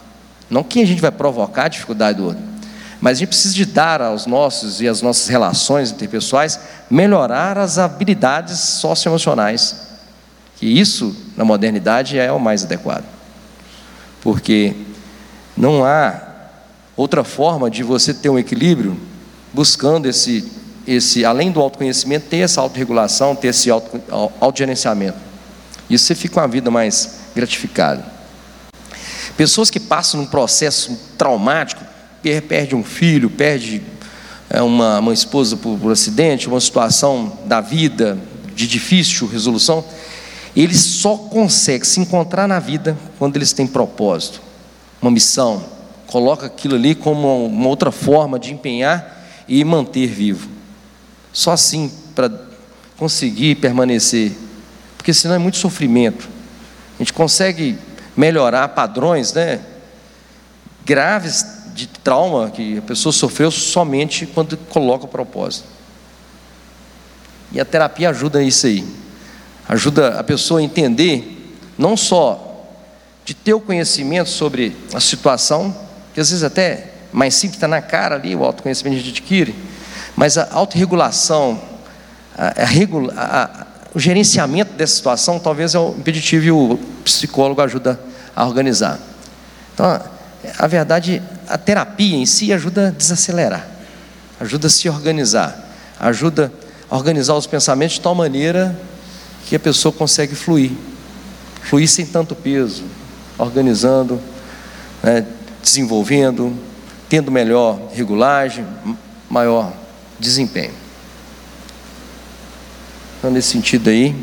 Não que a gente vai provocar a dificuldade do outro, mas a gente precisa de dar aos nossos e às nossas relações interpessoais, melhorar as habilidades socioemocionais. E isso, na modernidade, é o mais adequado. Porque não há outra forma de você ter um equilíbrio buscando esse além do autoconhecimento, ter essa autorregulação, ter esse autogerenciamento. Isso você fica com a vida mais gratificada. Pessoas que passam num processo traumático, perde um filho, perde uma esposa por acidente, uma situação da vida de difícil resolução, eles só conseguem se encontrar na vida quando eles têm propósito, uma missão, coloca aquilo ali como uma outra forma de empenhar e manter vivo. Só assim para conseguir permanecer, porque senão é muito sofrimento. A gente consegue melhorar padrões, né, graves de trauma que a pessoa sofreu somente quando coloca o propósito. E a terapia ajuda isso aí, ajuda a pessoa a entender, não só de ter o conhecimento sobre a situação, que às vezes até mais simples, está na cara ali, o autoconhecimento a gente adquire, mas a autorregulação, o gerenciamento dessa situação, talvez é o impeditivo e o psicólogo ajuda a organizar. Então, a verdade, a terapia em si ajuda a desacelerar, ajuda a se organizar, ajuda a organizar os pensamentos de tal maneira que a pessoa consegue fluir sem tanto peso, organizando, né, desenvolvendo, tendo melhor regulagem, maior desempenho. Então, nesse sentido aí,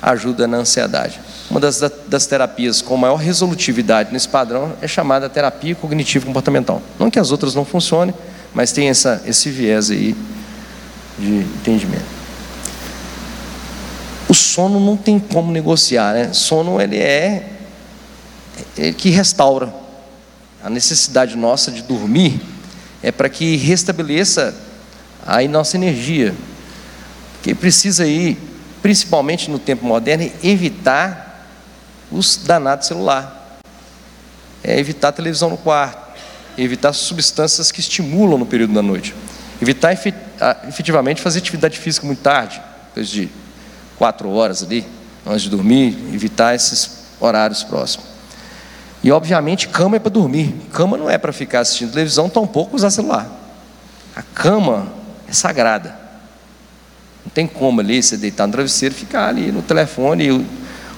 ajuda na ansiedade. Uma das terapias com maior resolutividade nesse padrão é chamada terapia cognitivo-comportamental. Não que as outras não funcionem, mas tem esse viés aí de entendimento. O sono não tem como negociar, né? Sono, ele que restaura. A necessidade nossa de dormir é para que restabeleça a nossa energia, que precisa aí, principalmente no tempo moderno, evitar os danados celular, evitar a televisão no quarto, evitar substâncias que estimulam no período da noite, evitar efetivamente fazer atividade física muito tarde, depois de 4 horas ali, antes de dormir, evitar esses horários próximos. E, obviamente, cama é para dormir. Cama não é para ficar assistindo televisão, tampouco usar celular. A cama é sagrada. Não tem como ali você deitar no travesseiro e ficar ali no telefone,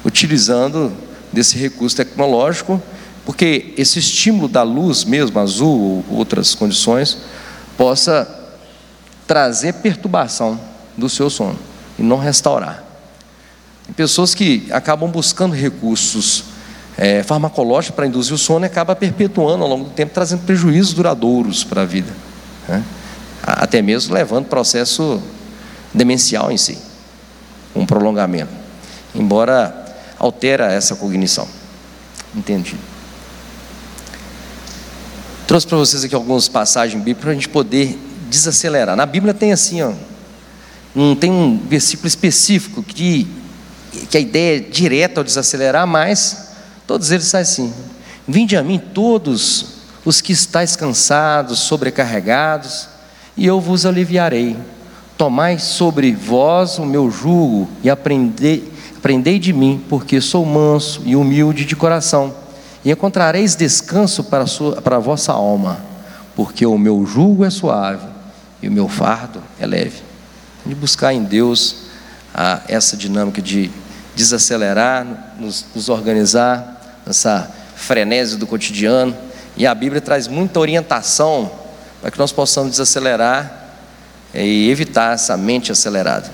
utilizando desse recurso tecnológico, porque esse estímulo da luz mesmo, azul ou outras condições, possa trazer perturbação do seu sono e não restaurar. Tem pessoas que acabam buscando recursos farmacológico para induzir o sono e acaba perpetuando ao longo do tempo, trazendo prejuízos duradouros para a vida, né? Até mesmo levando processo demencial em si, um prolongamento, embora altera essa cognição. Entendi. Trouxe para vocês aqui algumas passagens bíblicas para a gente poder desacelerar. Na Bíblia tem assim, ó, não tem um versículo específico que a ideia é direta ao desacelerar, mas todos eles saem assim: vinde a mim todos os que estáis cansados, sobrecarregados, e eu vos aliviarei. Tomai sobre vós o meu jugo e aprendei de mim, porque sou manso e humilde de coração, e encontrareis descanso para a vossa alma, porque o meu jugo é suave e o meu fardo é leve. De buscar em Deus essa dinâmica de desacelerar, nos organizar essa frenese do cotidiano, e a Bíblia traz muita orientação para que nós possamos desacelerar e evitar essa mente acelerada.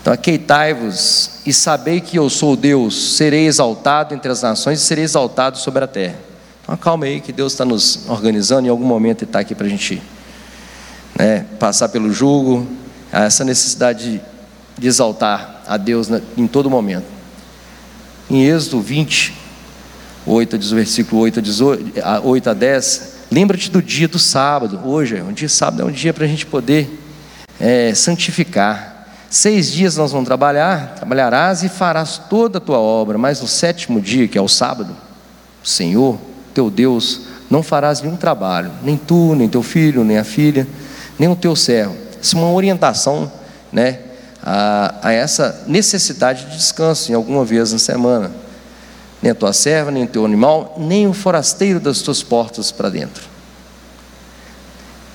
Então, aqueitai-vos e sabei que eu sou Deus, serei exaltado entre as nações e serei exaltado sobre a terra. Então, calma aí que Deus está nos organizando, em algum momento Ele está aqui para a gente, né, passar pelo jugo, essa necessidade de exaltar a Deus em todo momento. Em Êxodo 20, 8 a 18, versículo 8 a 10, lembra-te do dia do sábado. Hoje, o dia sábado é um dia para a gente poder santificar. 6 dias nós vamos trabalhar, trabalharás e farás toda a tua obra, mas no 7º dia, que é o sábado, o Senhor, teu Deus, não farás nenhum trabalho, nem tu, nem teu filho, nem a filha, nem o teu servo. Isso é uma orientação, né, a essa necessidade de descanso em alguma vez na semana. Nem a tua serva, nem o teu animal, nem o forasteiro das tuas portas para dentro.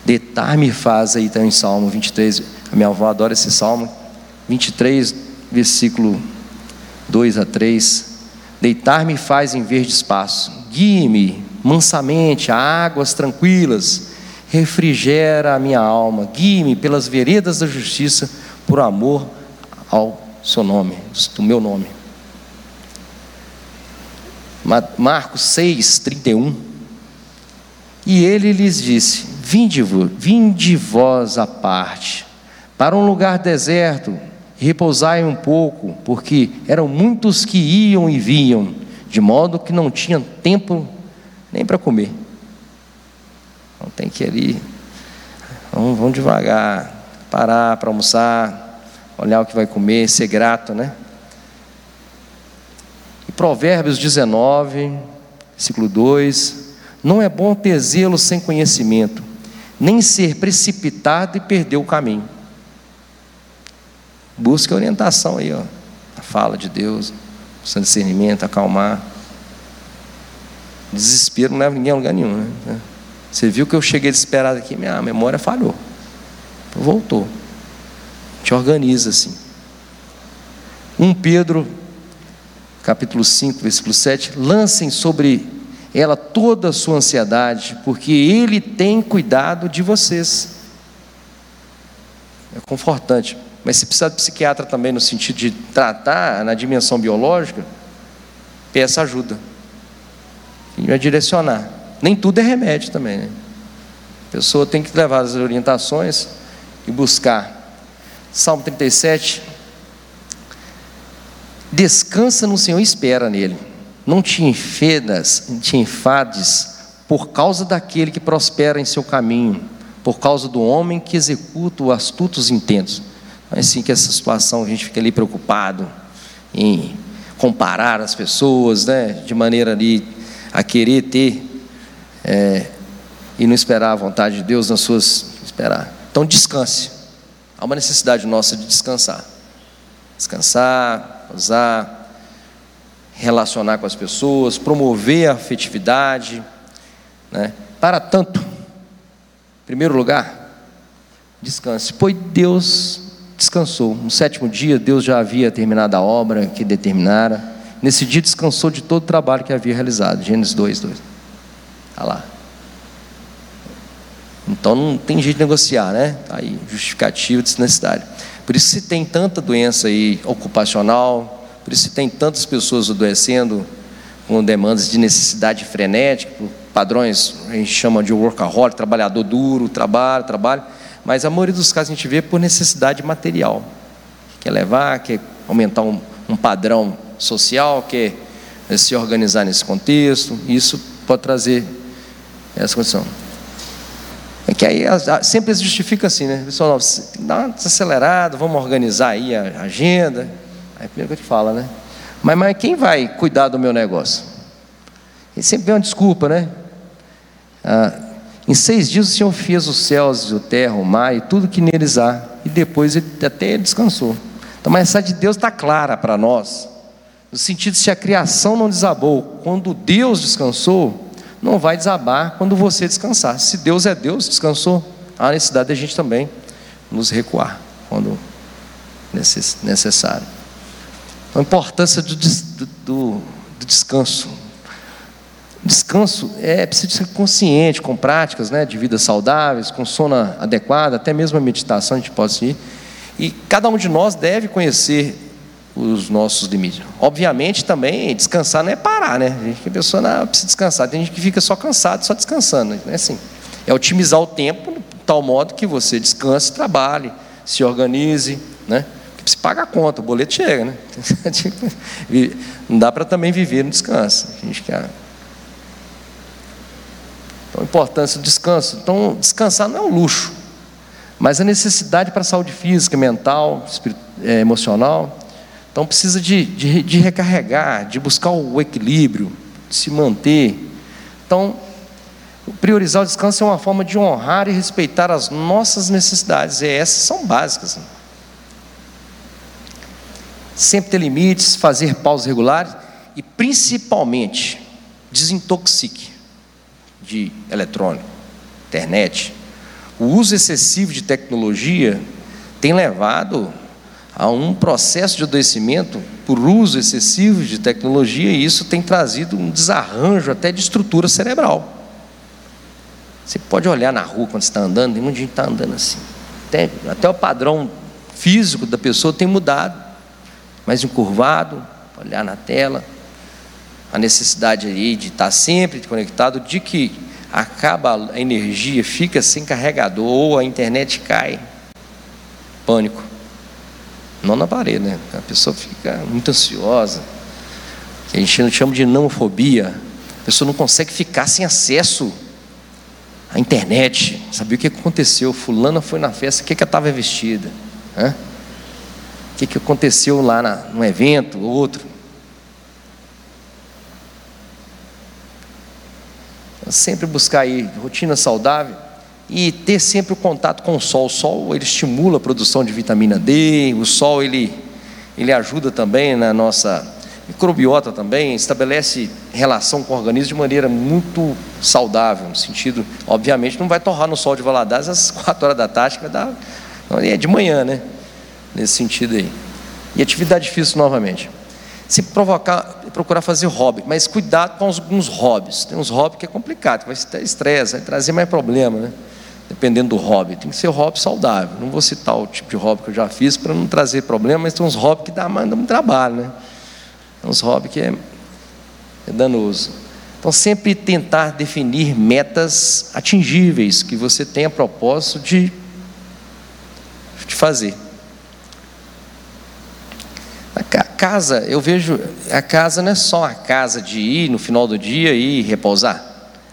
Deitar-me faz, aí está em Salmo 23, a minha avó adora esse Salmo, 23, versículo 2 a 3, deitar-me faz em verde espaço, guie-me mansamente a águas tranquilas, refrigera a minha alma, guie-me pelas veredas da justiça, por amor ao seu nome, do meu nome. Marcos 6, 31, e ele lhes disse, vinde vós à parte, para um lugar deserto, repousai um pouco, porque eram muitos que iam e vinham, de modo que não tinham tempo nem para comer. Então tem que ir ali, vamos devagar, parar para almoçar, olhar o que vai comer, ser grato, né? E Provérbios 19, versículo 2, não é bom ter zelo sem conhecimento, nem ser precipitado e perder o caminho. Busca orientação aí, ó, a fala de Deus, o seu discernimento, acalmar. Desespero não leva ninguém a lugar nenhum, né? Você viu que eu cheguei desesperado aqui, minha memória falhou, voltou. Te organiza assim. 1 Pedro, capítulo 5, versículo 7, lancem sobre ela toda a sua ansiedade, porque Ele tem cuidado de vocês. É confortante. Mas se precisar de psiquiatra também no sentido de tratar na dimensão biológica, peça ajuda. Ele vai direcionar. Nem tudo é remédio também, né? A pessoa tem que levar as orientações e buscar. Salmo 37. Descansa no Senhor e espera nele. Não te enfades por causa daquele que prospera em seu caminho, por causa do homem que executa os astutos intentos. Assim que essa situação, a gente fica ali preocupado em comparar as pessoas, né, de maneira ali a querer ter e não esperar a vontade de Deus nas suas... Esperar. Então descanse. Há uma necessidade nossa de descansar. Descansar, usar, relacionar com as pessoas, promover a afetividade, né? Para tanto, em primeiro lugar, descanse, pois Deus... descansou, no 7º dia Deus já havia terminado a obra que determinara, nesse dia descansou de todo o trabalho que havia realizado, Gênesis 2:2, está lá. Então não tem jeito de negociar, né? Aí, justificativa, desnecessário. Por isso se tem tanta doença aí ocupacional, por isso se tem tantas pessoas adoecendo com demandas de necessidade frenética, padrões, a gente chama de workaholic, trabalhador duro, trabalho. Mas a maioria dos casos a gente vê por necessidade material. Quer levar, quer aumentar um padrão social, quer se organizar nesse contexto. Isso pode trazer essa condição. É que aí sempre se justifica assim, né? Pessoal, dá uma desacelerada, vamos organizar aí a agenda. Aí é a primeira coisa que fala, né? Mas quem vai cuidar do meu negócio? Ele sempre vem uma desculpa, né? Em 6 dias o Senhor fez os céus, o terra, o mar e tudo que neles há. E depois ele descansou. Então, mas essa de Deus está clara para nós. No sentido de se a criação não desabou, quando Deus descansou, não vai desabar quando você descansar. Se Deus é Deus, descansou, há necessidade da gente também nos recuar, quando necessário. Então, a importância do descanso. Descanso precisa ser consciente, com práticas, né, de vida saudáveis, com sono adequado, até mesmo a meditação a gente pode ir. E cada um de nós deve conhecer os nossos limites. Obviamente também descansar não é parar, né? A pessoa não precisa descansar. Tem gente que fica só cansado, só descansando, né? Assim, é otimizar o tempo de tal modo que você descanse, trabalhe, se organize, né? Se paga a conta, o boleto chega, né? Não dá para também viver no descanso. A gente quer. Então, a importância do descanso. Então, descansar não é um luxo, mas a necessidade para a saúde física, mental, emocional. Então, precisa de recarregar, de buscar o equilíbrio, de se manter. Então, priorizar o descanso é uma forma de honrar e respeitar as nossas necessidades. E essas são básicas. Né? Sempre ter limites, fazer pausas regulares e, principalmente, desintoxique de eletrônico, internet. O uso excessivo de tecnologia tem levado a um processo de adoecimento por uso excessivo de tecnologia, e isso tem trazido um desarranjo até de estrutura cerebral. Você pode olhar na rua quando você está andando, tem muita gente que está andando assim. Até o padrão físico da pessoa tem mudado. Mais encurvado, olhar na tela, a necessidade aí de estar sempre conectado, de que acaba a energia, fica sem carregador, ou a internet cai. Pânico. Não na parede, né? A pessoa fica muito ansiosa. A gente não chama de nomofobia. A pessoa não consegue ficar sem acesso à internet. Sabia o que aconteceu? Fulana foi na festa, o que ela estava vestida? Hã? O que aconteceu lá num evento ou outro. Então, sempre buscar aí rotina saudável e ter sempre o contato com o sol. O sol, ele estimula a produção de vitamina D, o sol, ele ajuda também na nossa microbiota também, estabelece relação com o organismo de maneira muito saudável, no sentido, obviamente, não vai torrar no sol de Valadares às 4 horas da tarde, que vai dar, não, é de manhã, né? Nesse sentido aí. E atividade física novamente. Se procurar fazer hobby, mas cuidado com alguns hobbies. Tem uns hobbies que é complicado, que vai ter estresse, vai trazer mais problema, né? Dependendo do hobby. Tem que ser hobby saudável. Não vou citar o tipo de hobby que eu já fiz para não trazer problema, mas tem uns hobbies que dá muito trabalho, né? Tem uns hobbies que é danoso. Então, sempre tentar definir metas atingíveis que você tenha propósito de fazer. A casa, eu vejo, a casa não é só a casa de ir no final do dia e repousar.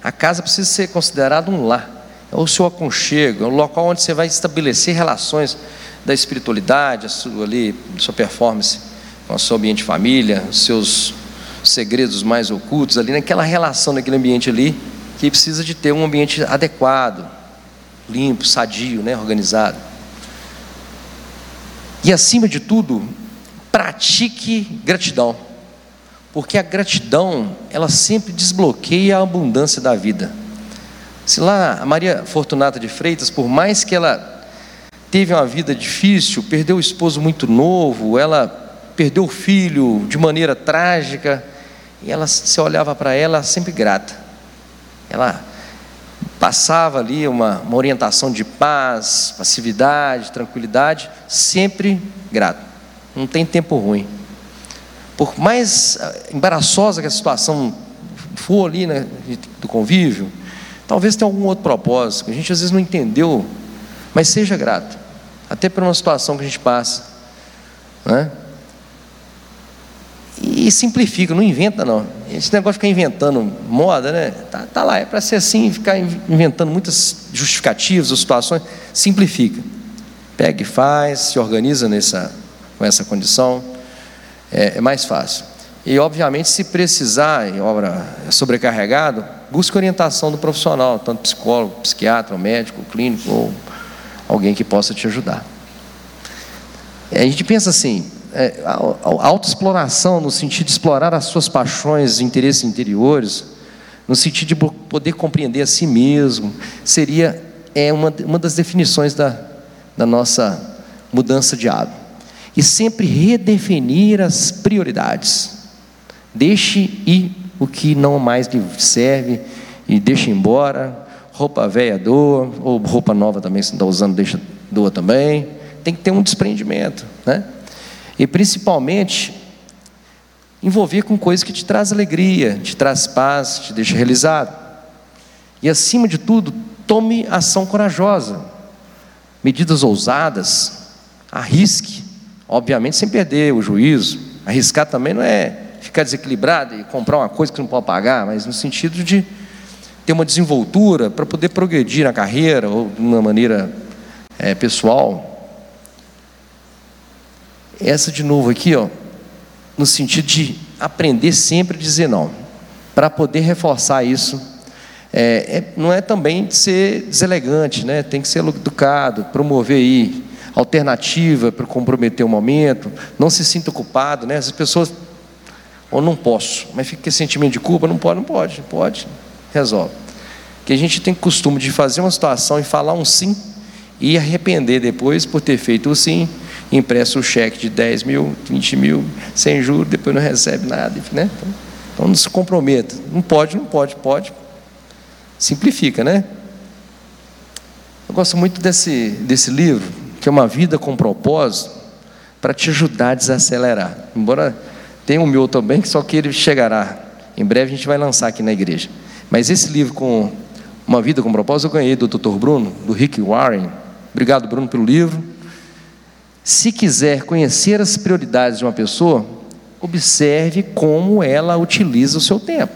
A casa precisa ser considerada um lar. É o seu aconchego, é o local onde você vai estabelecer relações da espiritualidade, a sua performance com o seu ambiente de família, os seus segredos mais ocultos, ali naquela relação, naquele ambiente ali, que precisa de ter um ambiente adequado, limpo, sadio, né, organizado. E acima de tudo, pratique gratidão, porque a gratidão, ela sempre desbloqueia a abundância da vida. Se lá a Maria Fortunata de Freitas, por mais que ela teve uma vida difícil, perdeu o esposo muito novo, ela perdeu o filho de maneira trágica, e ela se olhava para ela sempre grata. Ela passava ali uma orientação de paz, passividade, tranquilidade, sempre grata. Não tem tempo ruim. Por mais embaraçosa que a situação for ali, né, do convívio, talvez tenha algum outro propósito, que a gente às vezes não entendeu, mas seja grato, até por uma situação que a gente passa. Né? E simplifica, não inventa não. Esse negócio de ficar inventando moda, né? Tá lá, é para ser assim, ficar inventando muitas justificativas ou situações. Simplifica. Pega e faz, se organiza com essa condição, é mais fácil. E, obviamente, se precisar, em obra sobrecarregado, busque orientação do profissional, tanto psicólogo, psiquiatra, médico, clínico, ou alguém que possa te ajudar. A gente pensa assim, a autoexploração, no sentido de explorar as suas paixões e interesses interiores, no sentido de poder compreender a si mesmo, seria uma das definições da nossa mudança de hábito. E sempre redefinir as prioridades. Deixe ir o que não mais lhe serve e deixe embora. Roupa velha doa, ou roupa nova também, se não está usando, doa também. Tem que ter um desprendimento, né? E principalmente, envolver com coisas que te traz alegria, te traz paz, te deixa realizado. E acima de tudo, tome ação corajosa. Medidas ousadas, Arrisque, obviamente sem perder o juízo. Arriscar também não é ficar desequilibrado e comprar uma coisa que não pode pagar, mas no sentido de ter uma desenvoltura para poder progredir na carreira ou de uma maneira pessoal. Essa de novo aqui, ó, no sentido de aprender sempre a dizer não, para poder reforçar isso. Não é também de ser deselegante, né? Tem que ser educado, promover aí alternativa para comprometer o momento, não se sinta culpado, né? As pessoas, ou não posso, mas fica esse sentimento de culpa, não pode, resolve. Que a gente tem costume de fazer uma situação e falar um sim e arrepender depois por ter feito o sim, impresso o cheque de 10 mil, 20 mil, sem juros, depois não recebe nada, né? Então não se comprometa, não pode, simplifica, né? Eu gosto muito desse livro, que é Uma Vida com Propósito, para te ajudar a desacelerar, embora tenha o meu também, que só que ele chegará, em breve a gente vai lançar aqui na igreja, mas esse livro, com Uma Vida com Propósito, eu ganhei do Dr. Bruno, do Rick Warren. Obrigado, Bruno, pelo livro. Se quiser conhecer as prioridades de uma pessoa, observe como ela utiliza o seu tempo.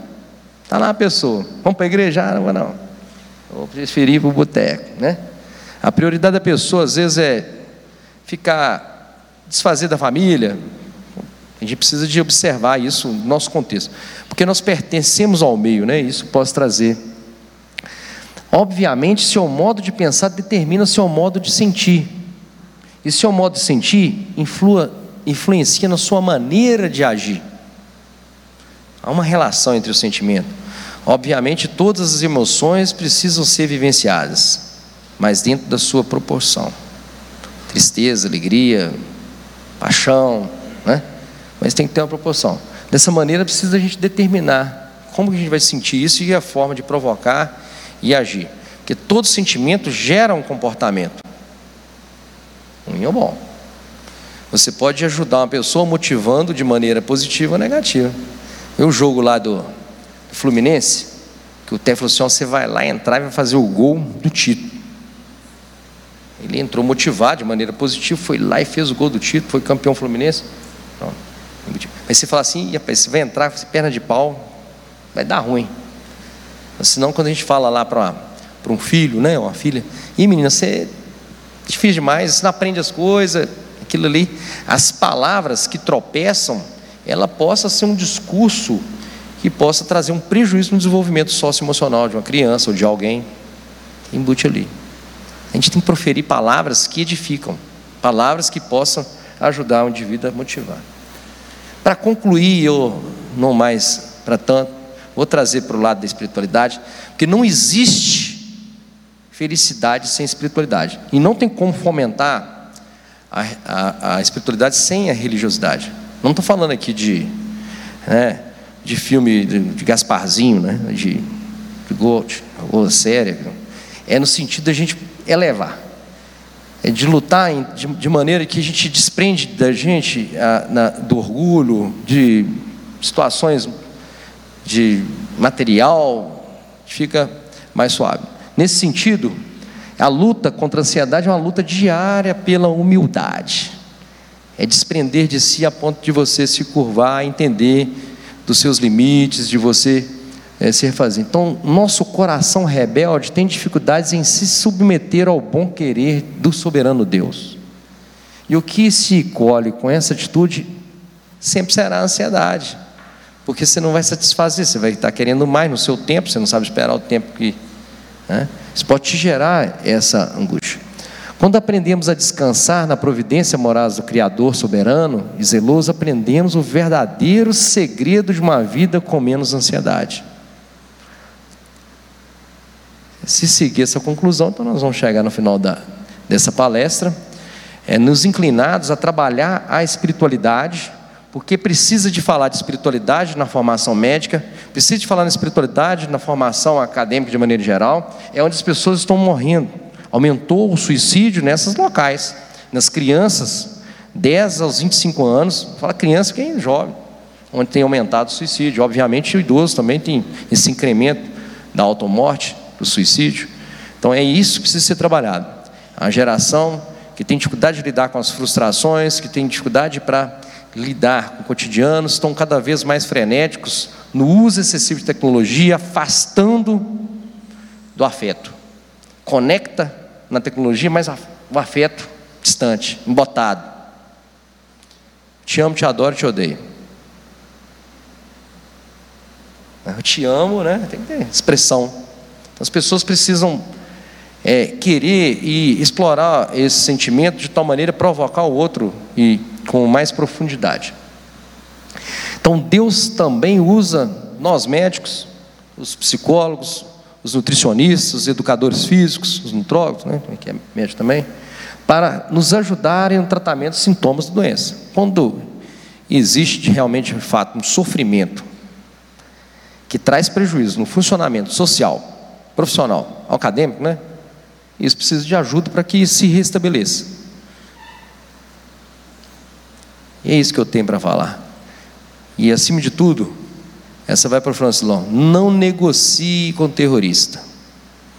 Está lá a pessoa, vamos para a igreja? Não, não. Vou preferir ir para o boteco, né? A prioridade da pessoa, às vezes, é ficar, desfazer da família. A gente precisa de observar isso no nosso contexto, porque nós pertencemos ao meio, né? Isso posso trazer. Obviamente, seu modo de pensar determina seu modo de sentir. E seu modo de sentir influencia na sua maneira de agir. Há uma relação entre o sentimento. Obviamente, todas as emoções precisam ser vivenciadas, mas dentro da sua proporção. Tristeza, alegria, paixão, né? Mas tem que ter uma proporção. Dessa maneira, precisa a gente determinar como que a gente vai sentir isso e a forma de provocar e agir. Porque todo sentimento gera um comportamento. Ruim ou bom. Você pode ajudar uma pessoa motivando de maneira positiva ou negativa. Eu jogo lá do Fluminense, que o Teflos falou assim, você vai lá entrar e vai fazer o gol do título. Ele entrou motivado de maneira positiva, foi lá e fez o gol do título, foi campeão Fluminense. Pronto. Mas você fala assim, você vai entrar, perna de pau, vai dar ruim. Senão quando a gente fala lá para um filho, né, uma filha, e menina, você... difícil demais, não aprende as coisas, aquilo ali, as palavras que tropeçam, ela possa ser um discurso que possa trazer um prejuízo no desenvolvimento socioemocional de uma criança ou de alguém, embute ali. A gente tem que proferir palavras que edificam, palavras que possam ajudar o indivíduo a motivar. Para concluir, eu não mais para tanto, vou trazer para o lado da espiritualidade, porque não existe felicidade sem espiritualidade. E não tem como fomentar a espiritualidade sem a religiosidade. Não estou falando aqui de filme de Gasparzinho, né? de Gold, ou séria. É no sentido da gente elevar. É de lutar de maneira que a gente desprende da gente do orgulho, de situações de material, fica mais suave. Nesse sentido, a luta contra a ansiedade é uma luta diária pela humildade. É desprender de si a ponto de você se curvar, entender dos seus limites, de você se refazer. Então, nosso coração rebelde tem dificuldades em se submeter ao bom querer do soberano Deus. E o que se colhe com essa atitude sempre será a ansiedade. Porque você não vai satisfazer, você vai estar querendo mais no seu tempo, você não sabe esperar o tempo que... Isso pode te gerar essa angústia. Quando aprendemos a descansar na providência morosa do Criador soberano e zeloso, aprendemos o verdadeiro segredo de uma vida com menos ansiedade. Se seguir essa conclusão, então nós vamos chegar no final dessa palestra, nos inclinados a trabalhar a espiritualidade, porque precisa de falar de espiritualidade na formação médica, precisa de falar de espiritualidade na formação acadêmica de maneira geral, é onde as pessoas estão morrendo. Aumentou o suicídio nessas locais, nas crianças, 10 aos 25 anos, fala criança que é jovem, onde tem aumentado o suicídio. Obviamente o idoso também tem esse incremento da automorte, do suicídio. Então é isso que precisa ser trabalhado. A geração que tem dificuldade de lidar com as frustrações, que tem dificuldade para lidar com o cotidiano, estão cada vez mais frenéticos no uso excessivo de tecnologia, afastando do afeto. Conecta na tecnologia, mas o afeto distante, embotado. Te amo, te adoro, te odeio. Eu te amo, né? Tem que ter expressão. As pessoas precisam querer e explorar esse sentimento de tal maneira, provocar o outro e com mais profundidade. Então, Deus também usa nós médicos, os psicólogos, os nutricionistas, os educadores físicos, os nutrólogos, né, que é médico também, para nos ajudarem no tratamento dos sintomas da doença. Quando existe realmente, de fato, um sofrimento que traz prejuízo no funcionamento social, profissional, acadêmico, né? Isso precisa de ajuda para que se restabeleça. E é isso que eu tenho para falar. E, acima de tudo, essa vai para o Francilon: não negocie com terrorista.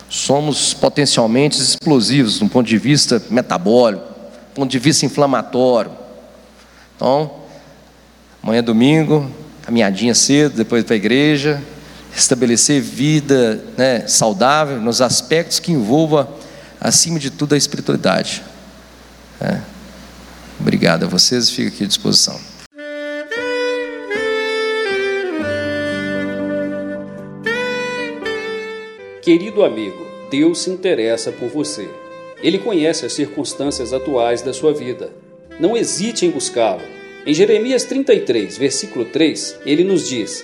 Somos potencialmente explosivos do ponto de vista metabólico, do ponto de vista inflamatório. Então, amanhã é domingo, caminhadinha cedo, depois para a igreja, estabelecer vida, né, saudável nos aspectos que envolva, acima de tudo, a espiritualidade. Obrigado a vocês, fico aqui à disposição. Querido amigo, Deus se interessa por você. Ele conhece as circunstâncias atuais da sua vida. Não hesite em buscá-lo. Em Jeremias 33, versículo 3, ele nos diz: